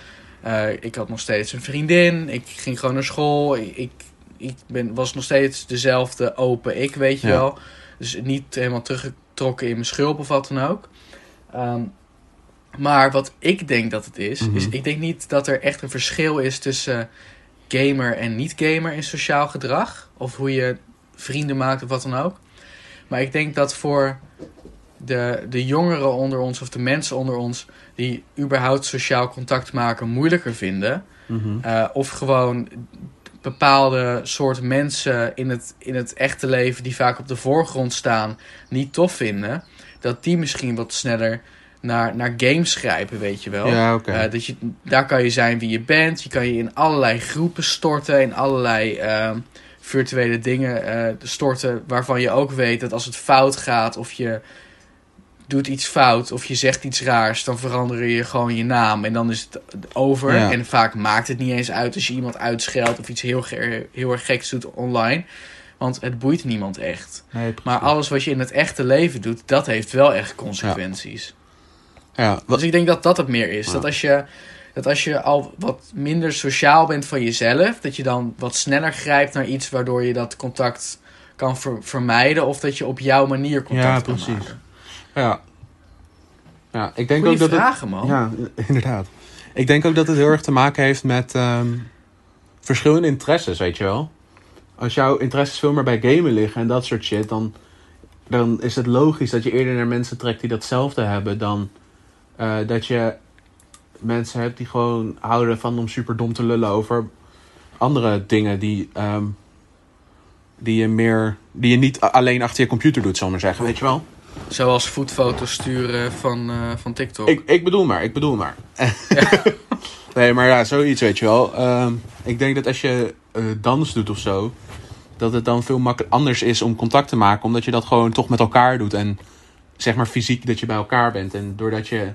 Uh, ik had nog steeds een vriendin. Ik ging gewoon naar school. Ik, ik ben, was nog steeds dezelfde open ik, weet je ja. wel. Dus niet helemaal teruggetrokken in mijn schulp of wat dan ook. Um, maar wat ik denk dat het is, mm-hmm. is... Ik denk niet dat er echt een verschil is tussen gamer en niet-gamer in sociaal gedrag. Of hoe je vrienden maakt of wat dan ook. Maar ik denk dat voor de, de jongeren onder ons of de mensen onder ons die überhaupt sociaal contact maken moeilijker vinden. Mm-hmm. Uh, of gewoon bepaalde soort mensen in het, in het echte leven die vaak op de voorgrond staan niet tof vinden. Dat die misschien wat sneller naar, naar games grijpen, weet je wel. Ja, okay. uh, dat je, daar kan je zijn wie je bent. Je kan je in allerlei groepen storten, in allerlei Uh, virtuele dingen uh, storten waarvan je ook weet dat als het fout gaat of je doet iets fout of je zegt iets raars, dan veranderen je gewoon je naam en dan is het over. Ja. En vaak maakt het niet eens uit als je iemand uitscheldt of iets heel, ge- heel erg geks doet online, want het boeit niemand echt. Nee, maar alles wat je in het echte leven doet, dat heeft wel echt consequenties. Ja. Ja, wat... Dus ik denk dat dat het meer is. Ja. Dat als je... Dat als je al wat minder sociaal bent van jezelf, dat je dan wat sneller grijpt naar iets waardoor je dat contact kan ver- vermijden. Of dat je op jouw manier contact ja, kan precies. maken. Ja, ja, ik denk ook dat vragen, het, man. Ja, inderdaad. Ik denk ook dat het heel erg te maken heeft met um, verschillende interesses, weet je wel. Als jouw interesses veel meer bij gamen liggen en dat soort shit, dan, dan is het logisch dat je eerder naar mensen trekt die datzelfde hebben dan uh, dat je mensen hebt die gewoon houden van om super dom te lullen over andere dingen die, um, die je meer, die je niet alleen achter je computer doet, zal ik maar zeggen, weet je wel? Zoals voetfoto's sturen van, uh, van TikTok. Ik, ik bedoel maar, ik bedoel maar. Ja. Nee, maar ja, zoiets, weet je wel. Um, ik denk dat als je uh, dans doet of zo, dat het dan veel makkelijker anders is om contact te maken, omdat je dat gewoon toch met elkaar doet en zeg maar fysiek dat je bij elkaar bent en doordat je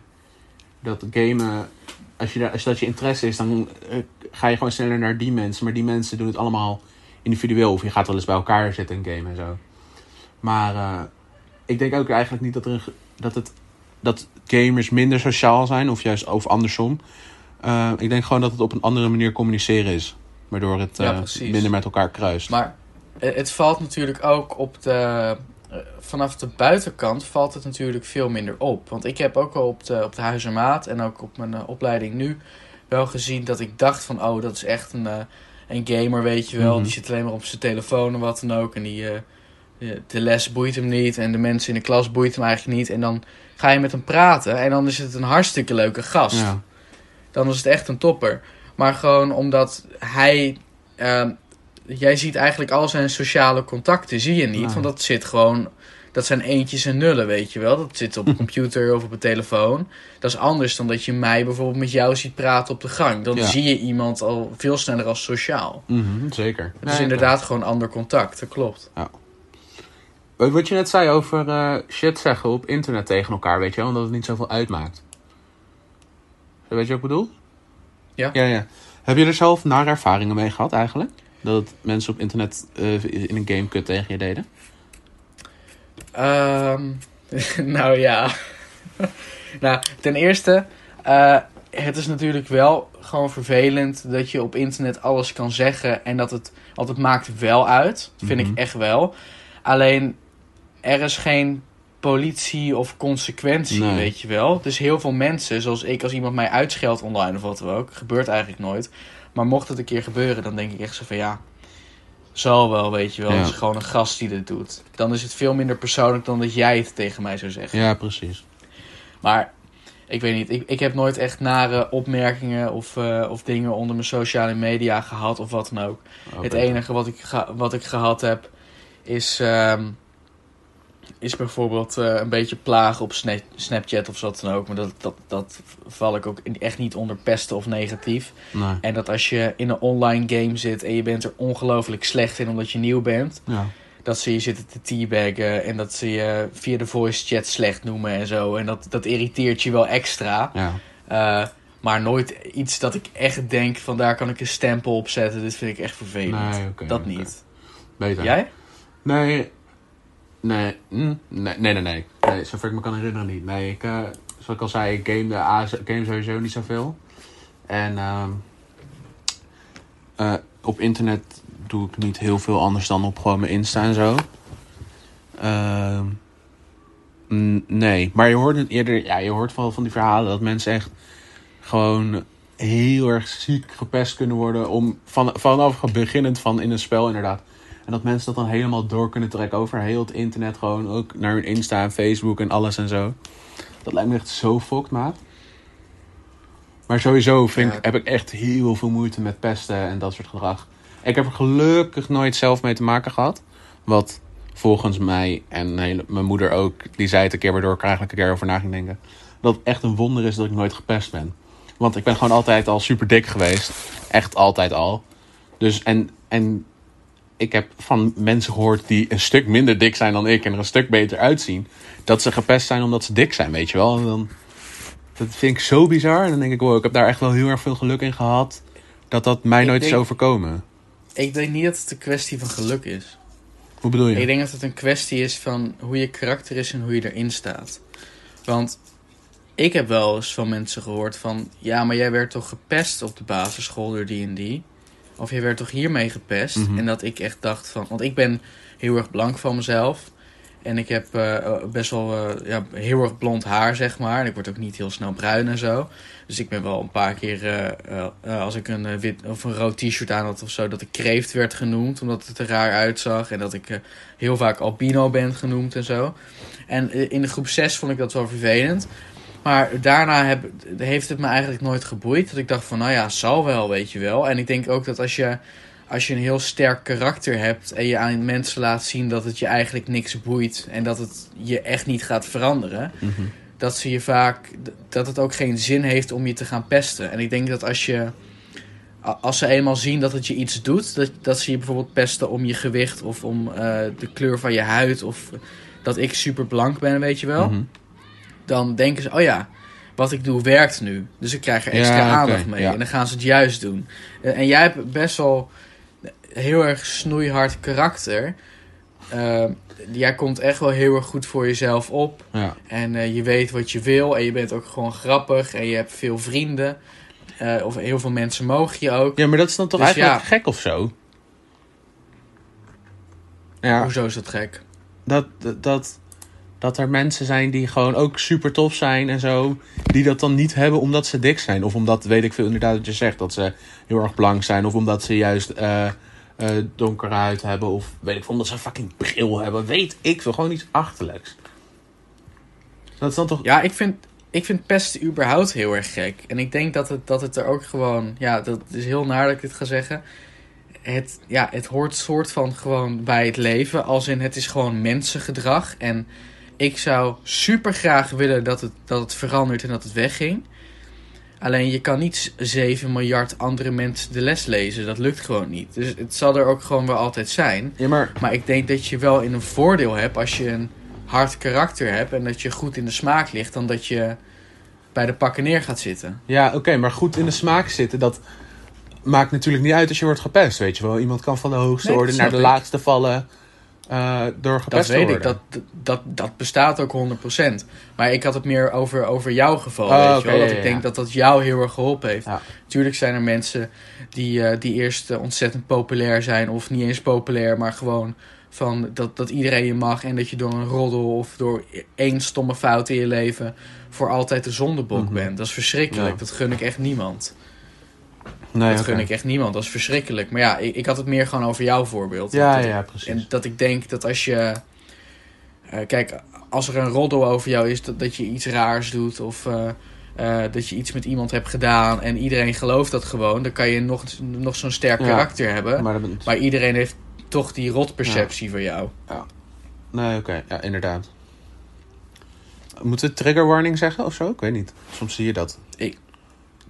dat gamen, als, je, als dat je interesse is, dan uh, ga je gewoon sneller naar die mensen. Maar die mensen doen het allemaal individueel. Of je gaat wel eens bij elkaar zitten en gamen en zo. Maar uh, ik denk ook eigenlijk niet dat, er een, dat, het, dat gamers minder sociaal zijn. Of juist of andersom. Uh, ik denk gewoon dat het op een andere manier communiceren is. Waardoor het uh, ja, minder met elkaar kruist. Maar het valt natuurlijk ook op de... Vanaf de buitenkant valt het natuurlijk veel minder op. Want ik heb ook al op de, op de Huis en Maat en ook op mijn uh, opleiding nu wel gezien dat ik dacht van, oh, dat is echt een, uh, een gamer, weet je wel. Mm-hmm. Die zit alleen maar op zijn telefoon en wat dan ook. En die, uh, de les boeit hem niet en de mensen in de klas boeit hem eigenlijk niet. En dan ga je met hem praten en dan is het een hartstikke leuke gast. Ja. Dan is het echt een topper. Maar gewoon omdat hij... Uh, Jij ziet eigenlijk al zijn sociale contacten, zie je niet. Ah. Want dat zit gewoon... Dat zijn eentjes en nullen, weet je wel. Dat zit op een computer of op een telefoon. Dat is anders dan dat je mij bijvoorbeeld met jou ziet praten op de gang. Dan ja. zie je iemand al veel sneller als sociaal. Mm-hmm, zeker. Het nee, is inderdaad ja. gewoon ander contact, dat klopt. Ja. Wat je net zei over uh, shit zeggen op internet tegen elkaar, weet je wel. Omdat het niet zoveel uitmaakt. Weet je wat ik bedoel? Ja. ja, ja. Heb je er zelf nare ervaringen mee gehad eigenlijk? Dat mensen op internet uh, in een gamekut tegen je deden? Um, nou ja. nou, ten eerste... Uh, het is natuurlijk wel gewoon vervelend dat je op internet alles kan zeggen en dat het... Want het maakt wel uit. Dat vind mm-hmm. ik echt wel. Alleen, er is geen politie of consequentie, nee. weet je wel. Dus heel veel mensen, zoals ik, als iemand mij uitscheldt online of wat dan ook... Gebeurt eigenlijk nooit... Maar mocht het een keer gebeuren, dan denk ik echt zo van ja, zal wel, weet je wel. Ja. Het is gewoon een gast die dit doet. Dan is het veel minder persoonlijk dan dat jij het tegen mij zou zeggen. Ja, precies. Maar ik weet niet, ik, ik heb nooit echt nare opmerkingen of, uh, of dingen onder mijn sociale media gehad of wat dan ook. Oh, het beter. enige wat ik, ge- wat ik gehad heb is um, is bijvoorbeeld uh, een beetje plagen op sna- Snapchat of wat dan ook. Maar dat, dat, dat val ik ook echt niet onder pesten of negatief. Nee. En dat als je in een online game zit en je bent er ongelooflijk slecht in omdat je nieuw bent... Ja. Dat ze je zitten te teabaggen en dat ze je via de voice chat slecht noemen en zo. En dat, dat irriteert je wel extra. Ja. Uh, maar nooit iets dat ik echt denk van daar kan ik een stempel op zetten. Dit vind ik echt vervelend. Nee, okay, dat okay. niet. Beter. Jij? Nee. Nee. Nee, nee, nee. nee. nee zover ik me kan herinneren niet. Nee, ik, uh, zoals ik al zei, ik game, de, game sowieso niet zoveel. En uh, uh, op internet... doe ik niet heel veel anders dan op gewoon mijn Insta en zo. Uh, n- nee. Maar je hoort het eerder... Ja, je hoort wel van die verhalen dat mensen echt... gewoon heel erg ziek gepest kunnen worden... om van, vanaf beginnend van in een spel inderdaad. En dat mensen dat dan helemaal door kunnen trekken... over heel het internet gewoon. Ook naar hun Insta en Facebook en alles en zo. Dat lijkt me echt zo fucked, maat. Maar sowieso vind, ja. heb ik echt heel veel moeite met pesten... en dat soort gedrag. Ik heb er gelukkig nooit zelf mee te maken gehad. Wat volgens mij en hele, mijn moeder ook... die zei het een keer, waardoor ik eigenlijk een keer over na ging denken... dat het echt een wonder is dat ik nooit gepest ben. Want ik ben gewoon altijd al super dik geweest. Echt altijd al. Dus en, en ik heb van mensen gehoord die een stuk minder dik zijn dan ik... en er een stuk beter uitzien. Dat ze gepest zijn omdat ze dik zijn, weet je wel. En dan, dat vind ik zo bizar. En dan denk ik, wow, ik heb daar echt wel heel erg veel geluk in gehad... dat dat mij ik nooit denk... is overkomen. Ik denk niet dat het een kwestie van geluk is. Hoe bedoel je? Ik denk dat het een kwestie is van hoe je karakter is en hoe je erin staat. Want ik heb wel eens van mensen gehoord van... ja, maar jij werd toch gepest op de basisschool door die en die? Of jij werd toch hiermee gepest? Mm-hmm. En dat ik echt dacht van... want ik ben heel erg blank van mezelf. En ik heb uh, best wel uh, ja, heel erg blond haar, zeg maar. En ik word ook niet heel snel bruin en zo. Dus ik ben wel een paar keer, uh, uh, uh, als ik een uh, wit of een rood t-shirt aan had of zo... dat ik kreeft werd genoemd, omdat het er raar uitzag. En dat ik uh, heel vaak albino ben genoemd en zo. En uh, in de groep zes vond ik dat wel vervelend. Maar daarna heb, heeft het me eigenlijk nooit geboeid. Dat ik dacht van, nou ja, zal wel, weet je wel. En ik denk ook dat als je... als je een heel sterk karakter hebt... en je aan mensen laat zien dat het je eigenlijk niks boeit... en dat het je echt niet gaat veranderen... Mm-hmm. dat ze je vaak... dat het ook geen zin heeft om je te gaan pesten. En ik denk dat als je... als ze eenmaal zien dat het je iets doet... dat, dat ze je bijvoorbeeld pesten om je gewicht... of om uh, de kleur van je huid... of dat ik super blank ben, weet je wel... Mm-hmm. dan denken ze... oh ja, wat ik doe werkt nu. Dus ik krijg er extra ja, aandacht okay, mee. Ja. En dan gaan ze het juist doen. En jij hebt best wel... heel erg snoeihard karakter. Uh, jij komt echt wel heel erg goed voor jezelf op. Ja. En uh, je weet wat je wil. En je bent ook gewoon grappig. En je hebt veel vrienden. Uh, of heel veel mensen mogen je ook. Ja, maar dat is dan toch dus eigenlijk ja. gek of zo? Ja. Hoezo is dat gek? Dat, dat, dat, dat er mensen zijn die gewoon ook super tof zijn en zo. Die dat dan niet hebben omdat ze dik zijn. Of omdat, weet ik veel, inderdaad wat je zegt. Dat ze heel erg blank zijn. Of omdat ze juist... Uh, Uh, donkere huid hebben of weet ik veel, omdat ze een fucking bril hebben, weet ik veel, gewoon iets achterlijks. Dat is dan toch... Ja, ik vind, ik vind pesten überhaupt heel erg gek. En ik denk dat het, dat het er ook gewoon... Ja, dat is heel naar dat ik dit ga zeggen. Het, ja, het hoort soort van gewoon bij het leven, als in het is gewoon mensengedrag. En ik zou super graag willen dat het, dat het verandert en dat het wegging. Alleen je kan niet zeven miljard andere mensen de les lezen. Dat lukt gewoon niet. Dus het zal er ook gewoon wel altijd zijn. Ja, maar... maar ik denk dat je wel in een voordeel hebt als je een hard karakter hebt... en dat je goed in de smaak ligt dan dat je bij de pakken neer gaat zitten. Ja, oké, okay, maar goed in de smaak zitten, dat maakt natuurlijk niet uit als je wordt gepest, weet je wel. Iemand kan van de hoogste nee, orde naar de ik. laagste vallen uh, door gepest te worden. Dat weet ik, dat, dat, dat bestaat ook honderd procent. Maar ik had het meer over, over jouw geval, oh, weet je okay, wel. Dat ja, ik denk ja. dat dat jou heel erg geholpen heeft. Ja. Tuurlijk zijn er mensen die, uh, die eerst uh, ontzettend populair zijn... of niet eens populair, maar gewoon van dat, dat iedereen je mag... en dat je door een roddel of door één stomme fout in je leven... voor altijd de zondebok mm-hmm. bent. Dat is verschrikkelijk. Ja. Dat gun ik echt niemand. Nee, dat okay. gun ik echt niemand. Dat is verschrikkelijk. Maar ja, ik, ik had het meer gewoon over jouw voorbeeld. Ja, dat, ja, precies. En dat ik denk dat als je... Uh, kijk... als er een roddel over jou is, dat, dat je iets raars doet... of uh, uh, dat je iets met iemand hebt gedaan... en iedereen gelooft dat gewoon... dan kan je nog, nog zo'n sterk ja, karakter hebben. Maar, maar iedereen heeft toch die rotperceptie ja. van jou. Ja. Nee, oké. Okay. Ja, inderdaad. Moeten we trigger warning zeggen of zo? Ik weet niet. Soms zie je dat. Ik...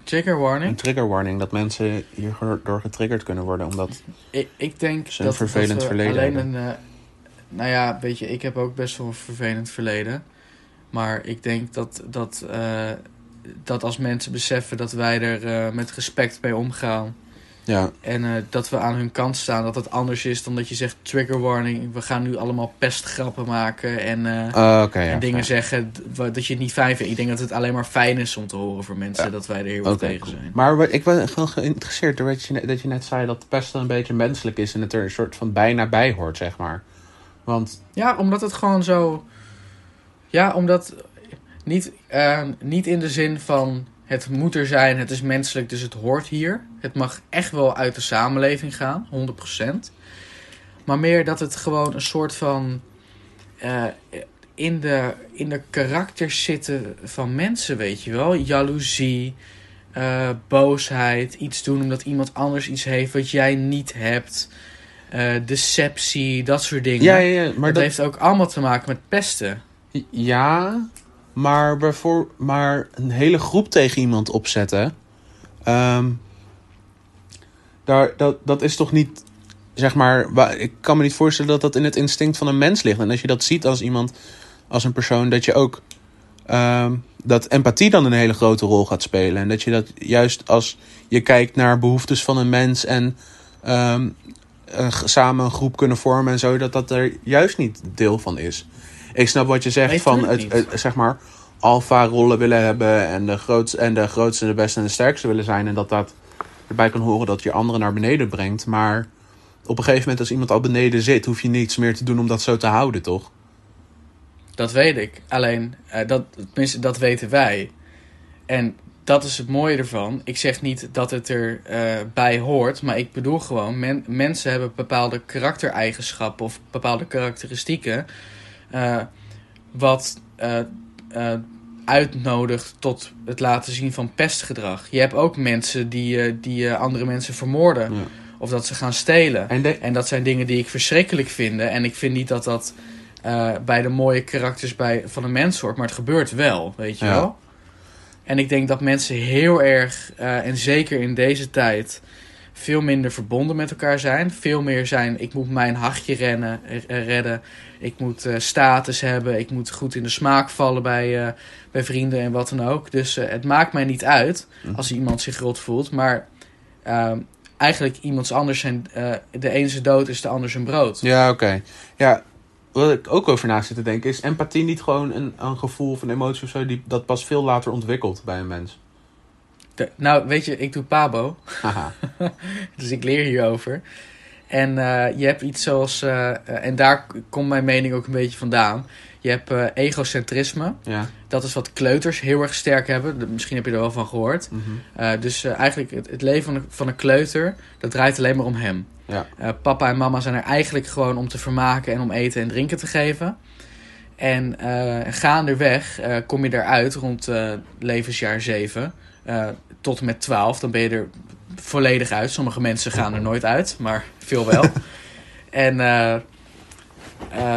Trigger warning? Een trigger warning. Dat mensen hierdoor getriggerd kunnen worden. Omdat ik, ik denk ze een dat, vervelend dat verleden alleen hebben. Een, uh, nou ja, weet je, ik heb ook best wel een vervelend verleden. Maar ik denk dat, dat, uh, dat als mensen beseffen dat wij er uh, met respect mee omgaan. Ja. En uh, dat we aan hun kant staan. Dat het anders is dan dat je zegt trigger warning. We gaan nu allemaal pestgrappen maken. En, uh, uh, okay, en ja, dingen ja. zeggen dat je het niet fijn vindt. Ik denk dat het alleen maar fijn is om te horen voor mensen. Ja. Dat wij er heel okay, wat tegen cool. zijn. Maar ik ben wel geïnteresseerd door dat je, dat je net zei. Dat pesten een beetje menselijk is. En het er een soort van bijna bij hoort, zeg maar. Want... Ja, omdat het gewoon zo... Ja, omdat... Niet, uh, niet in de zin van... Het moet er zijn, het is menselijk, dus het hoort hier. Het mag echt wel uit de samenleving gaan, honderd procent. Maar meer dat het gewoon een soort van... Uh, in de, in de karakter zitten van mensen, weet je wel. Jaloezie, uh, boosheid, iets doen omdat iemand anders iets heeft wat jij niet hebt. Uh, deceptie, dat soort dingen. Ja, ja, ja, maar dat, dat heeft ook allemaal te maken met pesten. Ja... Maar, bijvoorbeeld, maar een hele groep tegen iemand opzetten... Um, daar, dat, dat is toch niet... Zeg maar, ik kan me niet voorstellen dat dat in het instinct van een mens ligt. En als je dat ziet als iemand, als een persoon... dat je ook... Um, dat empathie dan een hele grote rol gaat spelen. En dat je dat juist als je kijkt naar behoeftes van een mens... en um, een, samen een groep kunnen vormen en zo... dat dat er juist niet deel van is. Ik snap wat je zegt nee, van het, het, zeg maar, alfa-rollen willen hebben... En de, grootste, en de grootste, de beste en de sterkste willen zijn... en dat dat erbij kan horen dat je anderen naar beneden brengt. Maar op een gegeven moment als iemand al beneden zit... hoef je niets meer te doen om dat zo te houden, toch? Dat weet ik. Alleen, uh, dat, tenminste, dat weten wij. En dat is het mooie ervan. Ik zeg niet dat het erbij uh, hoort, maar ik bedoel gewoon... Men, mensen hebben bepaalde karaktereigenschappen of bepaalde karakteristieken... Uh, wat uh, uh, uitnodigt tot het laten zien van pestgedrag. Je hebt ook mensen die, uh, die uh, andere mensen vermoorden. Ja. Of dat ze gaan stelen. En, de... en dat zijn dingen die ik verschrikkelijk vind. En ik vind niet dat dat uh, bij de mooie karakters bij, van een mens hoort. Maar het gebeurt wel, weet je ja. wel. En ik denk dat mensen heel erg, uh, en zeker in deze tijd... veel minder verbonden met elkaar zijn. Veel meer zijn, ik moet mijn hachje rennen, redden. Ik moet uh, status hebben. Ik moet goed in de smaak vallen bij, uh, bij vrienden en wat dan ook. Dus uh, het maakt mij niet uit als iemand zich rot voelt. Maar uh, eigenlijk iemands anders zijn... Uh, de een zijn dood is de ander zijn brood. Ja, oké. Okay. Ja, wat ik ook over na zit te denken... is empathie niet gewoon een, een gevoel of een emotie of zo... Die, dat pas veel later ontwikkelt bij een mens? De, nou, weet je, ik doe Pabo. Aha. Dus ik leer hierover. En uh, je hebt iets zoals... Uh, uh, en daar komt mijn mening ook een beetje vandaan. Je hebt uh, egocentrisme. Ja. Dat is wat kleuters heel erg sterk hebben. De, misschien heb je er wel van gehoord. Mm-hmm. Uh, dus uh, eigenlijk het, het leven van een, van een kleuter... dat draait alleen maar om hem. Ja. Uh, papa en mama zijn er eigenlijk gewoon om te vermaken... en om eten en drinken te geven. En uh, gaanderweg uh, kom je eruit rond uh, levensjaar zeven... Uh, tot en met twaalf, dan ben je er volledig uit. Sommige mensen gaan er nooit uit, maar veel wel. en uh, uh,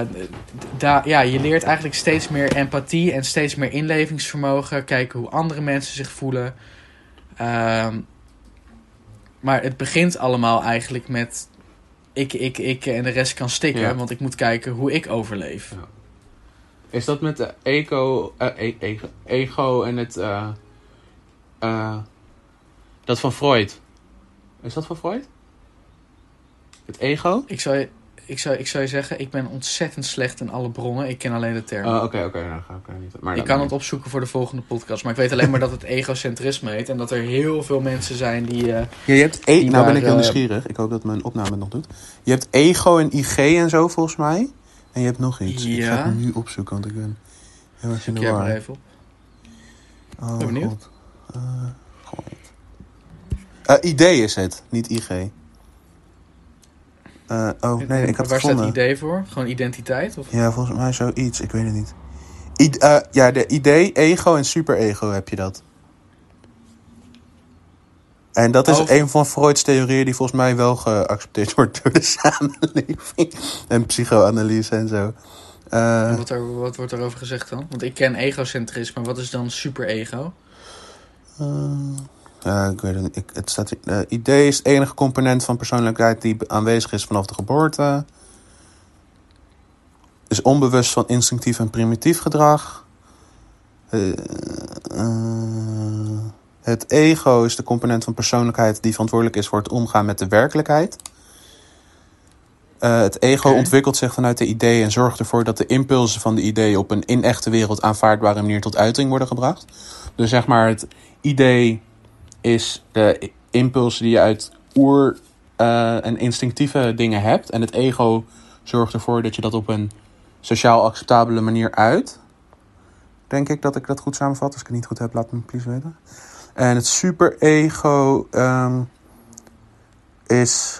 da- ja, je leert eigenlijk steeds meer empathie en steeds meer inlevingsvermogen. Kijken hoe andere mensen zich voelen. Uh, maar het begint allemaal eigenlijk met ik, ik, ik en de rest kan stikken. Ja. Want ik moet kijken hoe ik overleef. Ja. Is dat met de eco, uh, e- ego, ego en het... Uh... Uh, dat van Freud. Is dat van Freud? Het ego? Ik zou, je, ik, zou, ik zou je zeggen, ik ben ontzettend slecht in alle bronnen. Ik ken alleen de term. Oh, oké, oké. Nou, ga ik niet. Maar ik kan het opzoeken voor de volgende podcast. Maar ik weet alleen maar dat het egocentrisme heet. En dat er heel veel mensen zijn die... Uh, ja, je hebt e- die nou maar, ben ik heel nieuwsgierig. Ik hoop dat mijn opname het nog doet. Je hebt ego en I G en zo volgens mij. En je hebt nog iets. Ja. Ik ga het nu opzoeken, want ik ben heel erg in de war. Ik heb oh, ben benieuwd. God. Uh, uh, I D is het, niet I G. Uh, oh, nee, ik had het Waar gevonden. Staat I D voor? Gewoon identiteit? Of? Ja, volgens mij zoiets. Ik weet het niet. I, uh, ja, de I D, ego en superego heb je dat. En dat is oh, een van Freud's theorieën die volgens mij wel geaccepteerd wordt door de samenleving. En psychoanalyse en zo. Uh, wat, er, wat wordt daarover gezegd dan? Want ik ken egocentrisme, wat is dan superego? Uh, uh, ik weet het niet. Ik, het staat, uh, idee is de enige component van persoonlijkheid die aanwezig is vanaf de geboorte. Is onbewust van instinctief en primitief gedrag. Uh, uh, het ego is de component van persoonlijkheid die verantwoordelijk is voor het omgaan met de werkelijkheid. Uh, het ego okay. ontwikkelt zich vanuit de ideeën en zorgt ervoor dat de impulsen van de ideeën op een in-echte wereld aanvaardbare manier tot uiting worden gebracht. Dus zeg maar, het idee is de impulsen die je uit oer- uh, en instinctieve dingen hebt. En het ego zorgt ervoor dat je dat op een sociaal acceptabele manier uit. Denk ik dat ik dat goed samenvat. Als ik het niet goed heb, laat me please weten. En het superego um, is...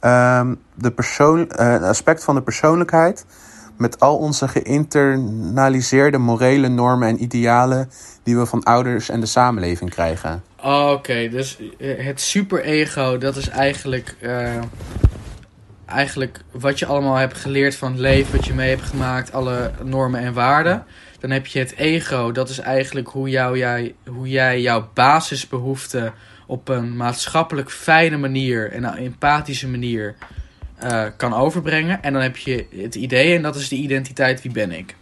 Um, de persoon, uh, een aspect van de persoonlijkheid met al onze geïnternaliseerde morele normen en idealen die we van ouders en de samenleving krijgen. Oh, Oké, okay. Dus het superego, dat is eigenlijk, uh, eigenlijk wat je allemaal hebt geleerd van het leven, wat je mee hebt gemaakt, alle normen en waarden. Dan heb je het ego, dat is eigenlijk hoe, jou, jij, hoe jij jouw basisbehoeften op een maatschappelijk fijne manier en een empathische manier uh, kan overbrengen. En dan heb je het idee en dat is de identiteit, wie ben ik?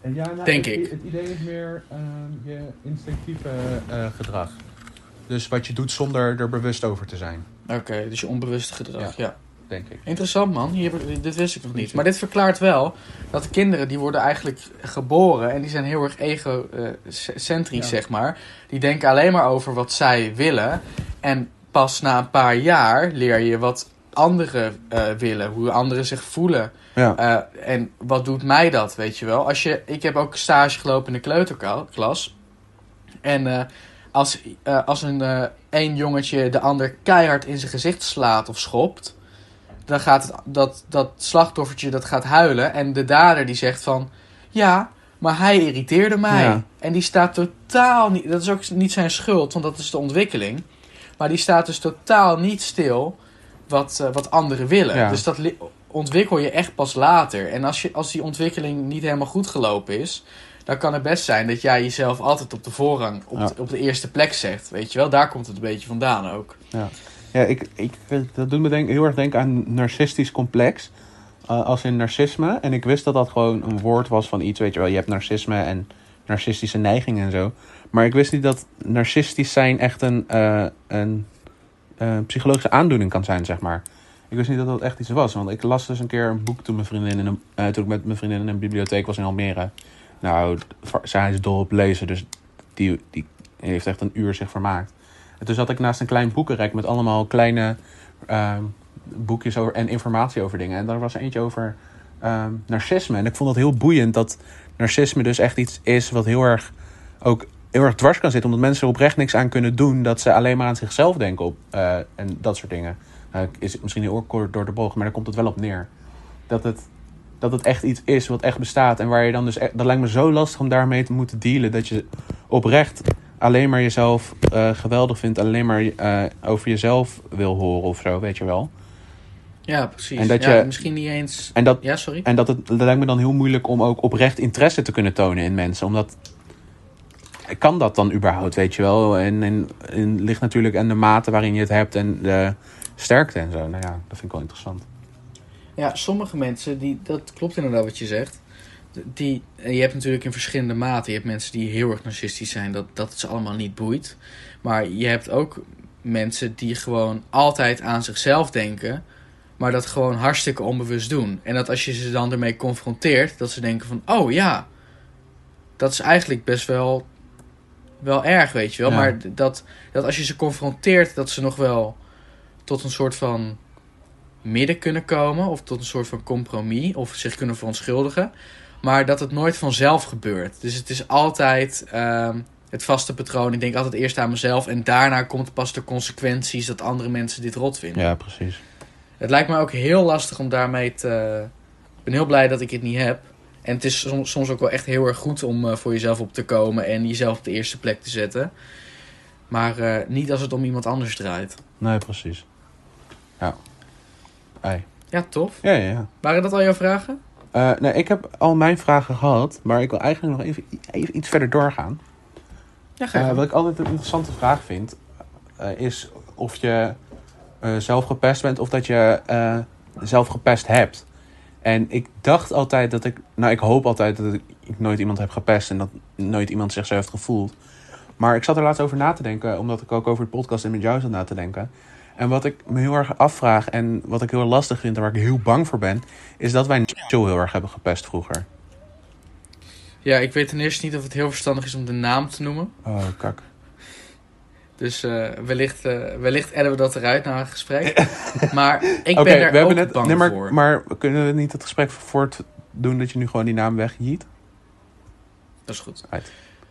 En ja, nou, Denk het, ik. Het idee is meer uh, je instinctieve uh, gedrag. Dus wat je doet zonder er bewust over te zijn. Oké, okay, dus je onbewuste gedrag, ja. ja. Denk ik. Interessant man, Hier, dit wist ik nog niet. Maar dit verklaart wel dat de kinderen die worden eigenlijk geboren en die zijn heel erg egocentrisch, ja. zeg maar. Die denken alleen maar over wat zij willen. En pas na een paar jaar leer je wat anderen uh, willen, hoe anderen zich voelen. Ja. Uh, en wat doet mij dat, weet je wel. Als je, ik heb ook stage gelopen in de kleuterklas. En uh, als, uh, als een uh, één jongetje de ander keihard in zijn gezicht slaat of schopt, dan gaat het, dat, dat slachtoffertje dat gaat huilen. En de dader die zegt van... Ja, maar hij irriteerde mij. Ja. En die staat totaal niet... Dat is ook niet zijn schuld, want dat is de ontwikkeling. Maar die staat dus totaal niet stil wat, uh, wat anderen willen. Ja. Dus dat li- ontwikkel je echt pas later. En als, je, als die ontwikkeling niet helemaal goed gelopen is, dan kan het best zijn dat jij jezelf altijd op de voorrang, op, ja. de, op de eerste plek zegt. Weet je wel, daar komt het een beetje vandaan ook. Ja. Ja, ik, ik, dat doet me denk, heel erg denken aan narcistisch complex. Uh, als in narcisme. En ik wist dat dat gewoon een woord was van iets. Weet je wel, je hebt narcisme en narcistische neigingen en zo. Maar ik wist niet dat narcistisch zijn echt een, uh, een uh, psychologische aandoening kan zijn, zeg maar. Ik wist niet dat dat echt iets was. Want ik las dus een keer een boek toen, mijn vriendin in een, uh, toen ik met mijn vriendin in een bibliotheek was in Almere. Nou, zij is dol op lezen. Dus die, die heeft echt een uur zich vermaakt. En toen zat ik naast een klein boekenrek met allemaal kleine uh, boekjes over en informatie over dingen. En daar was er eentje over uh, narcisme. En ik vond dat heel boeiend dat narcisme dus echt iets is wat heel erg, ook heel erg dwars kan zitten. Omdat mensen er oprecht niks aan kunnen doen dat ze alleen maar aan zichzelf denken op uh, en dat soort dingen. Uh, is misschien heel kort door de bocht, maar daar komt het wel op neer. Dat het, dat het echt iets is wat echt bestaat. En waar je dan dus echt, dat lijkt me zo lastig om daarmee te moeten dealen. Dat je oprecht alleen maar jezelf uh, geweldig vindt, alleen maar uh, over jezelf wil horen of zo, weet je wel. Ja, precies. En dat ja, je, misschien niet eens... En dat, ja, sorry. En dat, het, dat lijkt me dan heel moeilijk om ook oprecht interesse te kunnen tonen in mensen. Omdat, kan dat dan überhaupt, weet je wel? En, en, en ligt natuurlijk aan de mate waarin je het hebt en de sterkte en zo. Nou ja, dat vind ik wel interessant. Ja, sommige mensen, die, dat klopt inderdaad wat je zegt. Die, je hebt natuurlijk in verschillende maten. Je hebt mensen die heel erg narcistisch zijn, dat, dat het ze allemaal niet boeit. Maar je hebt ook mensen die gewoon altijd aan zichzelf denken, maar dat gewoon hartstikke onbewust doen. En dat als je ze dan ermee confronteert, dat ze denken van, oh ja, dat is eigenlijk best wel, wel erg, weet je wel. Ja. Maar dat, dat als je ze confronteert, dat ze nog wel tot een soort van midden kunnen komen, of tot een soort van compromis, of zich kunnen verontschuldigen. Maar dat het nooit vanzelf gebeurt. Dus het is altijd uh, het vaste patroon. Ik denk altijd eerst aan mezelf. En daarna komt pas de consequenties dat andere mensen dit rot vinden. Ja, precies. Het lijkt me ook heel lastig om daarmee te... Ik ben heel blij dat ik het niet heb. En het is soms, soms ook wel echt heel erg goed om uh, voor jezelf op te komen. En jezelf op de eerste plek te zetten. Maar uh, niet als het om iemand anders draait. Nee, precies. Ja. Ei. Ja, tof. Ja, ja, ja. Waren dat al jouw vragen? Uh, nee, ik heb al mijn vragen gehad, maar ik wil eigenlijk nog even, even iets verder doorgaan. Ja, ga je uh, wat ik altijd een interessante vraag vind, uh, is of je uh, zelf gepest bent of dat je uh, zelf gepest hebt. En ik dacht altijd dat ik... Nou, ik hoop altijd dat ik, ik nooit iemand heb gepest en dat nooit iemand zich zo heeft gevoeld. Maar ik zat er laatst over na te denken, omdat ik ook over de podcast en met jou zat na te denken. En wat ik me heel erg afvraag en wat ik heel lastig vind en waar ik heel bang voor ben, is dat wij zo heel erg hebben gepest vroeger. Ja, ik weet ten eerste niet of het heel verstandig is om de naam te noemen. Oh, kak. Dus uh, wellicht, uh, wellicht adden we dat eruit na een gesprek. Maar ik okay, ben er we ook net, bang nee, maar, voor. Maar kunnen we niet het gesprek voortdoen dat je nu gewoon die naam wegjiet? Dat is goed. Right.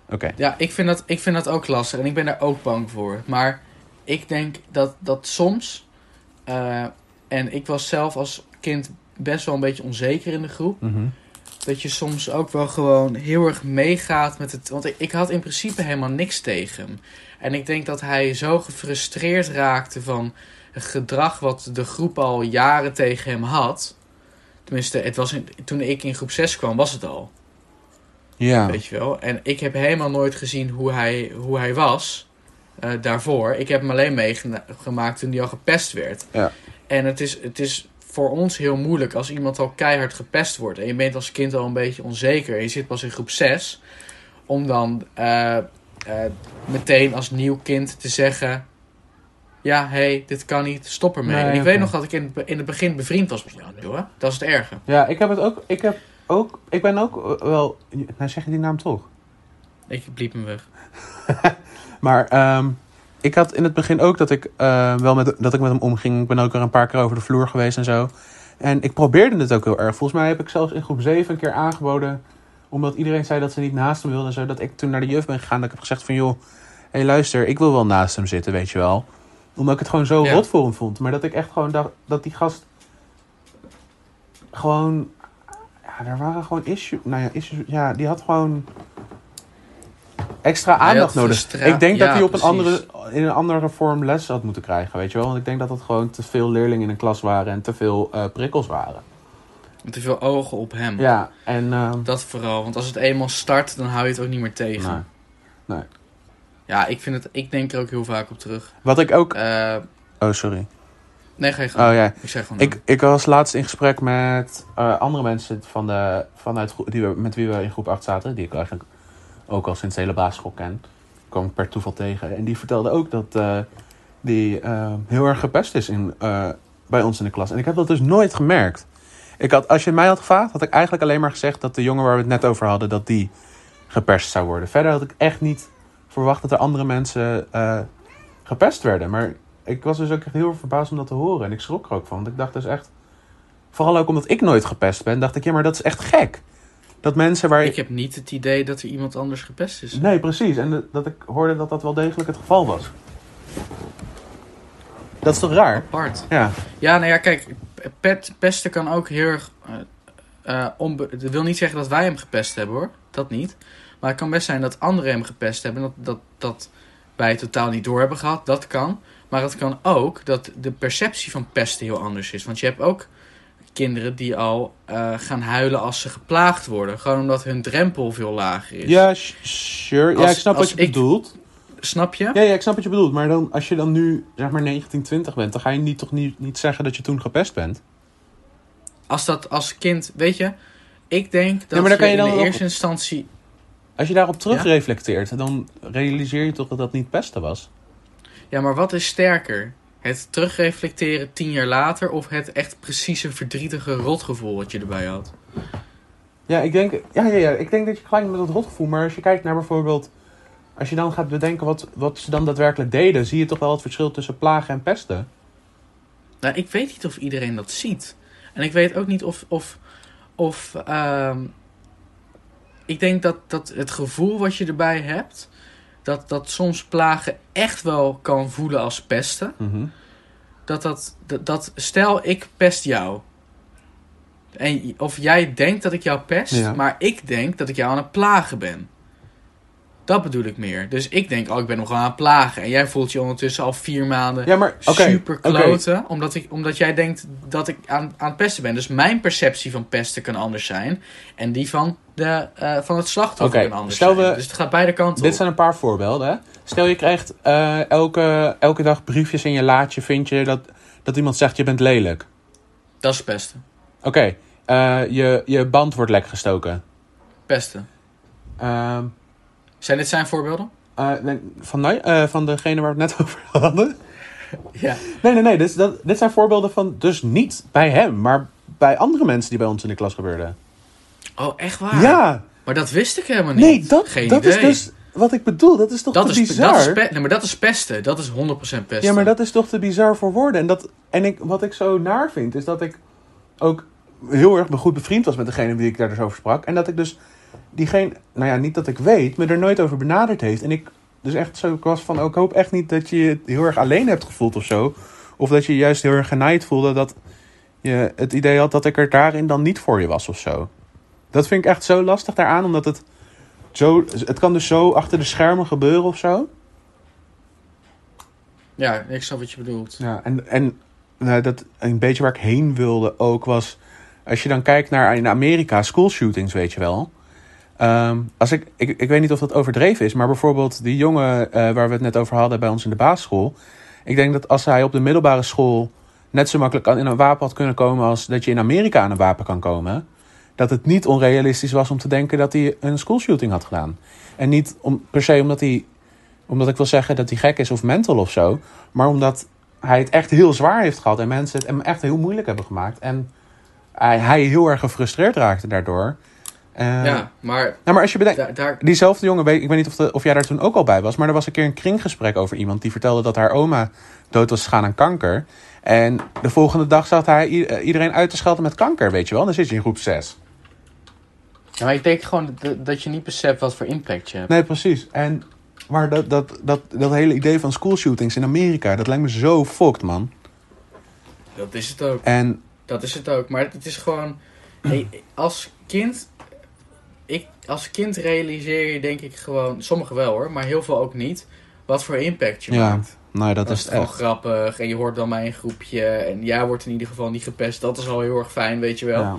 Okay. Ja, ik vind, dat, ik vind dat ook lastig en ik ben daar ook bang voor. Maar ik denk dat, dat soms... Uh, en ik was zelf als kind best wel een beetje onzeker in de groep. Mm-hmm. Dat je soms ook wel gewoon heel erg meegaat met het... Want ik, ik had in principe helemaal niks tegen hem. En ik denk dat hij zo gefrustreerd raakte van het gedrag wat de groep al jaren tegen hem had. Tenminste, het was in, toen ik in groep zes kwam, was het al. Ja. Weet je wel. En ik heb helemaal nooit gezien hoe hij, hoe hij was uh, daarvoor. Ik heb hem alleen meegemaakt toen hij al gepest werd. Ja. En het is, het is voor ons heel moeilijk als iemand al keihard gepest wordt. En je bent als kind al een beetje onzeker. En je zit pas in groep zes. Om dan... Uh, Uh, meteen als nieuw kind te zeggen... ja, hé, hey, dit kan niet, stop ermee. Nee, en ik okay. weet nog dat ik in, in het begin bevriend was met jou, hè? Dat is het erge. Ja, ik heb het ook... Ik, heb ook, ik ben ook wel... Nou, zeg je die naam toch? Ik bliep hem weg. Maar um, ik had in het begin ook dat ik uh, wel met, dat ik met hem omging. Ik ben ook er een paar keer over de vloer geweest en zo. En ik probeerde het ook heel erg. Volgens mij heb ik zelfs in groep zeven een keer aangeboden... Omdat iedereen zei dat ze niet naast hem wilden en zo. Dat ik toen naar de juf ben gegaan. Dat ik heb gezegd van joh, hé hey, luister, ik wil wel naast hem zitten, weet je wel. Omdat ik het gewoon zo ja. rot voor hem vond. Maar dat ik echt gewoon dacht dat die gast gewoon... Ja, er waren gewoon issues. Nou ja, issues, ja, die had gewoon extra aandacht nodig. Verstra- ik denk ja, dat hij op een andere, in een andere vorm les had moeten krijgen, weet je wel. Want ik denk dat dat gewoon te veel leerlingen in een klas waren en te veel uh, prikkels waren. Te veel ogen op hem. Ja, en... Uh... Dat vooral. Want als het eenmaal start, dan hou je het ook niet meer tegen. Nee. nee. Ja, ik vind het... Ik denk er ook heel vaak op terug. Wat ik ook... Uh... Oh, sorry. Nee, ga je gewoon. Oh, ja. Ik zeg gewoon... Ik, ik was laatst in gesprek met uh, andere mensen van de, vanuit die we, met wie we in groep acht zaten. Die ik eigenlijk ook al sinds de hele basisschool ken. Kwam ik per toeval tegen. En die vertelde ook dat uh, die uh, heel erg gepest is in, uh, bij ons in de klas. En ik heb dat dus nooit gemerkt. Ik had, als je mij had gevraagd, had ik eigenlijk alleen maar gezegd... dat de jongen waar we het net over hadden, dat die gepest zou worden. Verder had ik echt niet verwacht dat er andere mensen uh, gepest werden. Maar ik was dus ook echt heel verbaasd om dat te horen. En ik schrok er ook van. Want ik dacht dus echt... Vooral ook omdat ik nooit gepest ben, dacht ik... Ja, maar dat is echt gek. Dat mensen waar... Ik heb niet het idee dat er iemand anders gepest is. Nee, precies. En de, dat ik hoorde dat dat wel degelijk het geval was. Dat is toch raar? Apart. Ja, ja nou ja, kijk... Pet, pesten kan ook heel erg... Uh, onbe- dat wil niet zeggen dat wij hem gepest hebben, hoor. Dat niet. Maar het kan best zijn dat anderen hem gepest hebben. Dat, dat, dat wij het totaal niet door hebben gehad. Dat kan. Maar het kan ook dat de perceptie van pesten heel anders is. Want je hebt ook kinderen die al uh, gaan huilen als ze geplaagd worden. Gewoon omdat hun drempel veel lager is. Ja, sure. Als, ja, ik snap wat je ik, bedoelt. Snap je? Ja, ja, ik snap wat je bedoelt. Maar dan, als je dan nu zeg maar negentien, twintig bent... dan ga je niet, toch niet, niet zeggen dat je toen gepest bent? Als dat als kind... Weet je, ik denk dat ja, maar dan je, kan je dan in de eerste op... instantie... Als je daarop terugreflecteert... Ja? Dan realiseer je toch dat dat niet pesten was? Ja, maar wat is sterker? Het terugreflecteren tien jaar later... of het echt precieze verdrietige rotgevoel wat je erbij had? Ja, ik denk, ja, ja, ja, ik denk dat je gelijk met dat rotgevoel... maar als je kijkt naar bijvoorbeeld... Als je dan gaat bedenken wat, wat ze dan daadwerkelijk deden... zie je toch wel het verschil tussen plagen en pesten? Nou, ik weet niet of iedereen dat ziet. En ik weet ook niet of... of, of uh, ik denk dat, dat het gevoel wat je erbij hebt... dat, dat soms plagen echt wel kan voelen als pesten. Mm-hmm. Dat, dat, dat, dat stel, ik pest jou... En, of jij denkt dat ik jou pest... Ja. Maar ik denk dat ik jou aan het plagen ben... Dat bedoel ik meer. Dus ik denk, oh, ik ben nog wel aan het plagen. En jij voelt je ondertussen al vier maanden ja, maar, okay, super kloten. Okay. Omdat, ik, omdat jij denkt dat ik aan, aan het pesten ben. Dus mijn perceptie van pesten kan anders zijn. En die van, de, uh, van het slachtoffer okay, kan anders zijn. We, dus het gaat beide kanten Dit op. zijn een paar voorbeelden. Hè? Stel, je krijgt uh, elke, elke dag briefjes in je laadje. Vind je dat, dat iemand zegt, je bent lelijk. Dat is pesten. Oké. Okay. Uh, je, je band wordt lek gestoken. Pesten. Uh, Zijn dit zijn voorbeelden? Uh, nee, van, uh, van degene waar we het net over hadden? Ja. Nee, nee, nee. Dit, dat, dit zijn voorbeelden van... Dus niet bij hem, maar bij andere mensen die bij ons in de klas gebeurden. Oh, echt waar? Ja. Maar dat wist ik helemaal niet. Nee, dat, Geen dat idee. is dus wat ik bedoel. Dat is toch dat te is, bizar? Dat is pe- nee, maar dat is pesten. Dat is honderd procent pesten. Ja, maar dat is toch te bizar voor woorden. En, dat, en ik, wat ik zo naar vind, is dat ik ook heel erg goed bevriend was met degene met wie ik daar dus over sprak. En dat ik dus... diegene, nou ja, niet dat ik weet, me er nooit over benaderd heeft. En ik dus echt zo was van, oh, ik hoop echt niet dat je het heel erg alleen hebt gevoeld of zo. Of dat je juist heel erg genaaid voelde dat je het idee had dat ik er daarin dan niet voor je was of zo. Dat vind ik echt zo lastig daaraan, omdat het zo, het kan dus zo achter de schermen gebeuren of zo. Ja, ik snap wat je bedoelt. Ja, en, en nou, dat een beetje waar ik heen wilde ook was, als je dan kijkt naar in Amerika schoolshootings, weet je wel. Um, als ik, ik, ik weet niet of dat overdreven is, maar bijvoorbeeld die jongen uh, waar we het net over hadden bij ons in de basisschool. Ik denk dat als hij op de middelbare school net zo makkelijk aan, in een wapen had kunnen komen als dat je in Amerika aan een wapen kan komen. Dat het niet onrealistisch was om te denken dat hij een schoolshooting had gedaan. En niet om, per se omdat hij, omdat ik wil zeggen dat hij gek is of mental of zo. Maar omdat hij het echt heel zwaar heeft gehad en mensen het hem echt heel moeilijk hebben gemaakt. En hij, hij heel erg gefrustreerd raakte daardoor. Uh, ja, maar... Nou, maar als je bedenkt... Da- daar... Diezelfde jongen, ik weet niet of, de, of jij daar toen ook al bij was... maar er was een keer een kringgesprek over iemand... die vertelde dat haar oma dood was gegaan aan kanker. En de volgende dag zat hij i- iedereen uit te schelden met kanker, weet je wel. En dan zit je in groep zes. Ja, maar ik denk gewoon dat, dat je niet beseft wat voor impact je hebt. Nee, precies. En, maar dat, dat, dat, dat hele idee van schoolshootings in Amerika... dat lijkt me zo fucked, man. Dat is het ook. En... Dat is het ook. Maar het is gewoon... Hey, als kind... Ik, als kind realiseer je denk ik gewoon... Sommigen wel hoor, maar heel veel ook niet... wat voor impact je ja, maakt. Nou, dat, dat is het echt. Gewoon grappig. En je hoort dan bij een groepje. En jij wordt in ieder geval niet gepest. Dat is al heel erg fijn, weet je wel. Ja.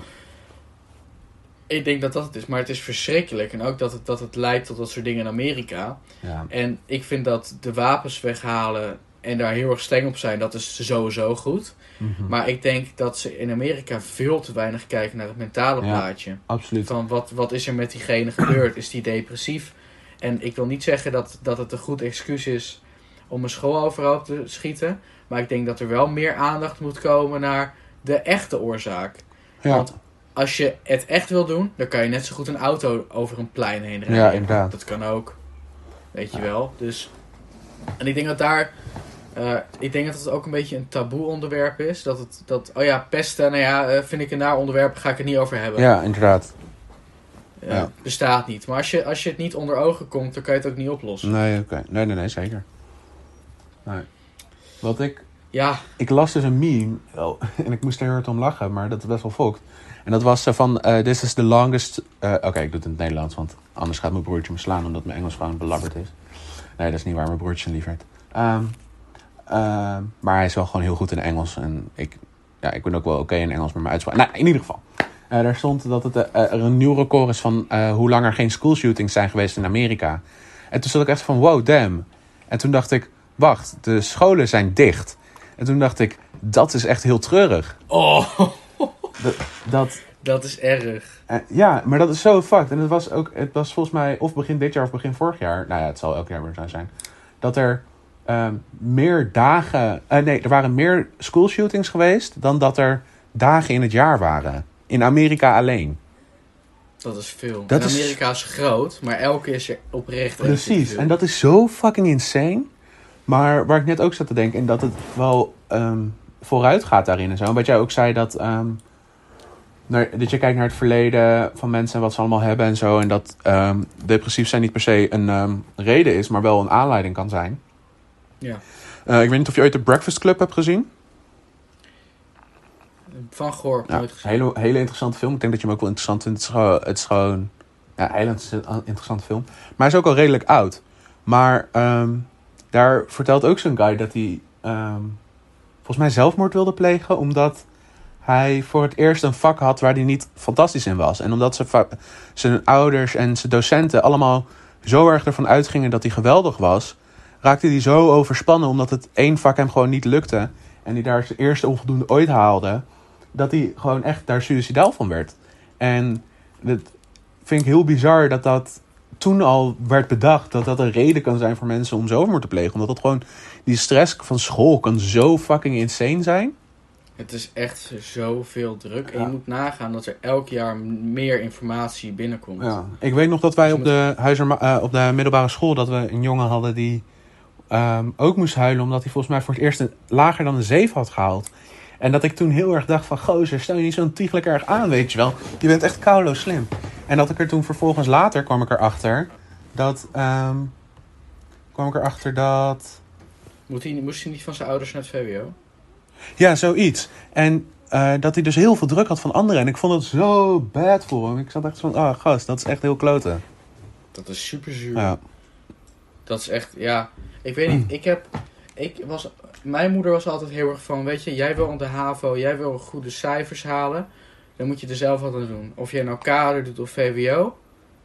Ik denk dat dat het is. Maar het is verschrikkelijk. En ook dat het, dat het leidt tot dat soort dingen in Amerika. Ja. En ik vind dat de wapens weghalen... en daar heel erg streng op zijn... dat is sowieso goed. Mm-hmm. Maar ik denk dat ze in Amerika... veel te weinig kijken naar het mentale ja, plaatje. Absoluut. Van wat, wat is er met diegene gebeurd? Is die depressief? En ik wil niet zeggen dat, dat het een goed excuus is... om een school overhoop te schieten. Maar ik denk dat er wel meer aandacht moet komen... naar de echte oorzaak. Ja. Want als je het echt wil doen... dan kan je net zo goed een auto over een plein heen rijden. Ja, inderdaad. Dat kan ook. Weet je ja. wel. Dus... En ik denk dat daar... Uh, ik denk dat het ook een beetje een taboe onderwerp is. Dat het, dat, oh ja, pesten, nou ja, uh, vind ik een naar onderwerp, ga ik het niet over hebben. Ja, inderdaad. Uh, ja. Bestaat niet. Maar als je, als je het niet onder ogen komt, dan kan je het ook niet oplossen. Nee, oké. Nee, nee, nee, zeker. Nee. Wat ik... Ja. Ik las dus een meme, oh, en ik moest er heel hard om lachen, maar dat is best wel fokt. En dat was van, uh, this is the longest... Uh, oké, okay, ik doe het in het Nederlands, want anders gaat mijn broertje me slaan, omdat mijn Engels gewoon belabberd is. Nee, dat is niet waar, mijn broertje lieverd. Um, Uh, maar hij is wel gewoon heel goed in Engels. En ik, ja, ik ben ook wel oké okay in Engels met mijn uitspraak. Nou, in ieder geval. Uh, daar stond dat het uh, er een nieuw record is van uh, hoe lang er geen schoolshootings zijn geweest in Amerika. En toen zat ik echt van, wow, damn. En toen dacht ik, wacht, de scholen zijn dicht. En toen dacht ik, dat is echt heel treurig. Oh, dat, dat, dat is erg. Uh, ja, maar dat is zo fucked. En het was, ook, het was volgens mij of begin dit jaar of begin vorig jaar. Nou ja, het zal elk jaar weer zijn. Dat er... Uh, meer dagen... Uh, nee, er waren meer schoolshootings geweest... dan dat er dagen in het jaar waren. In Amerika alleen. Dat is veel. Dat is... Amerika is groot, maar elke is er oprecht. Precies, en dat is zo fucking insane. Maar waar ik net ook zat te denken... en dat het wel um, vooruit gaat daarin en zo. En wat jij ook zei, dat... Um, naar, dat je kijkt naar het verleden van mensen... en wat ze allemaal hebben en zo. En dat um, depressief zijn niet per se een um, reden is... maar wel een aanleiding kan zijn... Ja. Uh, ik weet niet of je ooit The Breakfast Club hebt gezien. Van Goor, nou, nooit gezien. Hele, hele interessante film. Ik denk dat je hem ook wel interessant vindt. Het is gewoon, het is gewoon Ja, Eiland is een interessante film. Maar hij is ook al redelijk oud. Maar um, daar vertelt ook zo'n guy dat hij um, volgens mij zelfmoord wilde plegen. Omdat hij voor het eerst een vak had waar hij niet fantastisch in was. En omdat zijn, va- zijn ouders en zijn docenten allemaal zo erg ervan uitgingen dat hij geweldig was, raakte hij zo overspannen omdat het één vak hem gewoon niet lukte. En hij daar zijn eerste onvoldoende ooit haalde. Dat hij gewoon echt daar suïcidaal van werd. En dat vind ik heel bizar dat dat toen al werd bedacht. Dat dat een reden kan zijn voor mensen om zelfmoord te plegen. Omdat dat gewoon, die stress van school kan zo fucking insane zijn. Het is echt zoveel druk. En ja, je moet nagaan dat er elk jaar meer informatie binnenkomt. Ja. Ik weet nog dat wij op de, huizer, uh, op de middelbare school, dat we een jongen hadden die um, ook moest huilen. Omdat hij volgens mij voor het eerst een, lager dan een zeven had gehaald. En dat ik toen heel erg dacht van, gozer, stel je niet zo'n tiegelijk erg aan, weet je wel. Je bent echt koulo slim. En dat ik er toen vervolgens later kwam ik erachter dat... Um, kwam ik erachter dat... Moet hij, moest hij niet van zijn ouders naar het V W O? Ja, zoiets. En uh, dat hij dus heel veel druk had van anderen. En ik vond het zo bad voor hem. Ik zat echt van, ah, oh, gast, dat is echt heel kloten. Dat is super zuur. Ja. Dat is echt, ja... Ik weet niet, mm. ik heb... Ik was... Mijn moeder was altijd heel erg van, weet je, jij wil aan de HAVO, jij wil goede cijfers halen. Dan moet je er zelf wat aan doen. Of jij nou kader doet of V W O.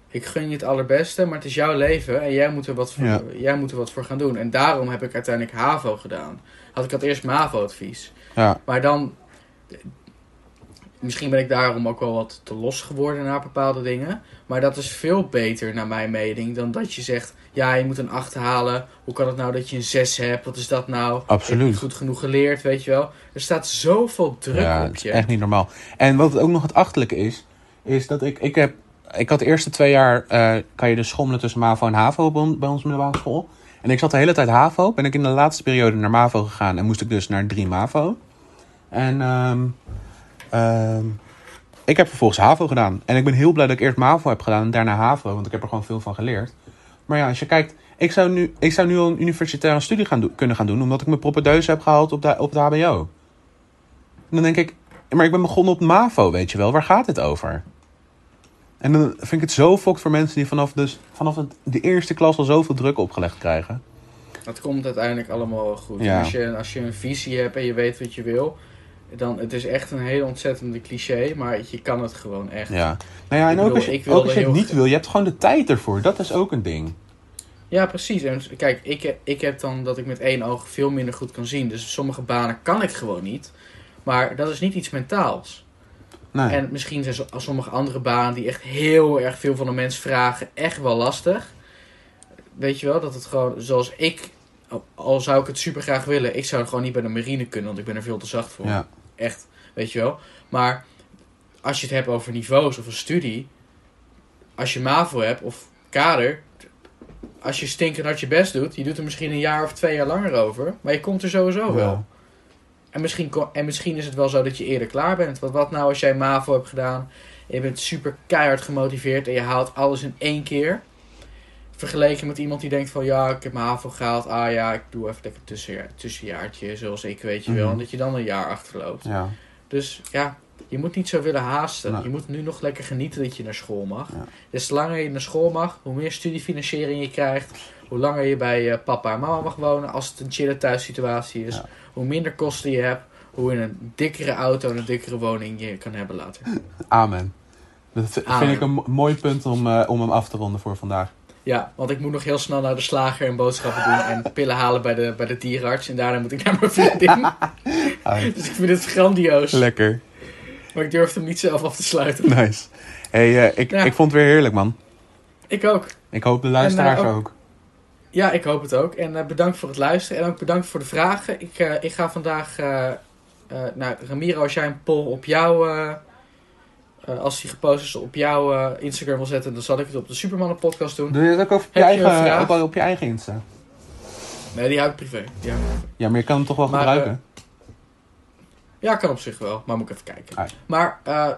Ik gun je het allerbeste, maar het is jouw leven en jij moet er wat voor, ja. jij moet er wat voor gaan doen. En daarom heb ik uiteindelijk HAVO gedaan. Had ik dat eerst MAVO-advies. Ja. Maar dan, misschien ben ik daarom ook wel wat te los geworden naar bepaalde dingen. Maar dat is veel beter naar mijn mening dan dat je zegt, ja, je moet een acht halen. Hoe kan het nou dat je een zes hebt? Wat is dat nou? Absoluut. Ik heb goed genoeg geleerd, weet je wel. Er staat zoveel druk ja, op je. Echt niet normaal. En wat ook nog het achterlijke is, is dat ik... Ik, heb, ik had de eerste twee jaar... Uh, kan je dus schommelen tussen MAVO en HAVO bij ons middelbare school. En ik zat de hele tijd HAVO. Ben ik in de laatste periode naar MAVO gegaan. En moest ik dus naar drie MAVO. En um, um, ik heb vervolgens HAVO gedaan. En ik ben heel blij dat ik eerst MAVO heb gedaan en daarna HAVO. Want ik heb er gewoon veel van geleerd. Maar ja, als je kijkt, ik zou nu, ik zou nu al een universitaire studie gaan do- kunnen gaan doen... omdat ik mijn propedeuse heb gehaald op de, op de H B O. En dan denk ik, maar ik ben begonnen op MAVO, weet je wel. Waar gaat dit over? En dan vind ik het zo fokt voor mensen die vanaf, dus, vanaf het, de eerste klas al zoveel druk opgelegd krijgen. Dat komt uiteindelijk allemaal wel goed. Ja. Als je, als je een visie hebt en je weet wat je wil... Dan, het is echt een hele ontzettende cliché, maar je kan het gewoon echt. Ja. Nou ja, en bedoel, ook als je, ook als je het niet ge- wil, je hebt gewoon de tijd ervoor. Dat is ook een ding. Ja, precies. En kijk, ik, ik heb dan dat ik met één oog veel minder goed kan zien. Dus sommige banen kan ik gewoon niet. Maar dat is niet iets mentaals. Nee. En misschien zijn sommige andere banen die echt heel erg veel van de mens vragen echt wel lastig. Weet je wel, dat het gewoon zoals ik, al zou ik het super graag willen, ik zou gewoon niet bij de marine kunnen, want ik ben er veel te zacht voor. Ja. Echt, weet je wel. Maar als je het hebt over niveaus of een studie, als je MAVO hebt of kader, als je stinkend hard je best doet, je doet er misschien een jaar of twee jaar langer over, maar je komt er sowieso ja. wel. En misschien, en misschien is het wel zo dat je eerder klaar bent. Want wat nou als jij MAVO hebt gedaan, je bent super keihard gemotiveerd en je haalt alles in één keer, vergeleken met iemand die denkt van, ja, ik heb mijn HAVO gehaald. Ah ja, ik doe even lekker een tussenjaar, tussenjaartje, zoals ik, weet je mm-hmm. wel. En dat je dan een jaar achterloopt. Ja. Dus ja, je moet niet zo willen haasten. Nou. Je moet nu nog lekker genieten dat je naar school mag. Ja. Dus langer je naar school mag, hoe meer studiefinanciering je krijgt, hoe langer je bij uh, papa en mama mag wonen, als het een chille thuissituatie is. Ja. Hoe minder kosten je hebt, hoe in een dikkere auto en een dikkere woning je kan hebben later. Amen. Dat vind Amen. ik een mooi punt om, uh, om hem af te ronden voor vandaag. Ja, want ik moet nog heel snel naar de slager en boodschappen doen en pillen halen bij de, bij de dierenarts. En daarna moet ik naar mijn vriendin. Dus ik vind het grandioos. Lekker. Maar ik durf hem niet zelf af te sluiten. Nice. Hey, uh, ik, ja. ik vond het weer heerlijk, man. Ik ook. Ik hoop de luisteraars en, uh, ook. ook. Ja, ik hoop het ook. En uh, bedankt voor het luisteren en ook bedankt voor de vragen. Ik, uh, ik ga vandaag... Uh, uh, nou, Ramiro, als jij een poll op jou... Uh, Uh, als die gepost is op jouw uh, Instagram wil zetten, dan zal ik het op de Supermannen podcast doen. Doe je dat ook op je, je, eigen, op, op je eigen Insta? Nee, die hou ik privé. Ja, ja, maar je kan hem toch wel maar, gebruiken? Uh, ja, kan op zich wel, maar moet ik even kijken. Ai. Maar uh,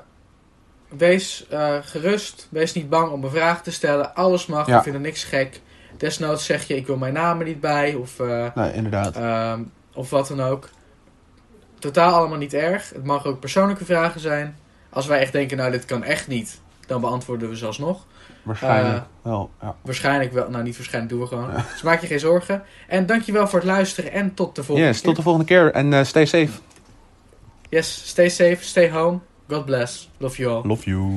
wees uh, gerust, wees niet bang om een vraag te stellen. Alles mag, ja. Ik vind er niks gek. Desnoods zeg je, ik wil mijn naam er niet bij. Of, uh, nee, inderdaad. Uh, of wat dan ook. Totaal allemaal niet erg. Het mag ook persoonlijke vragen zijn. Als wij echt denken, nou dit kan echt niet, dan beantwoorden we ze alsnog. Waarschijnlijk uh, wel. Ja. Waarschijnlijk wel. Nou, niet waarschijnlijk, doen we gewoon. Ja. Dus maak je geen zorgen. En dankjewel voor het luisteren en tot de volgende yes, keer. Tot de volgende keer en uh, stay safe. Yes, stay safe, stay home. God bless. Love you all. Love you.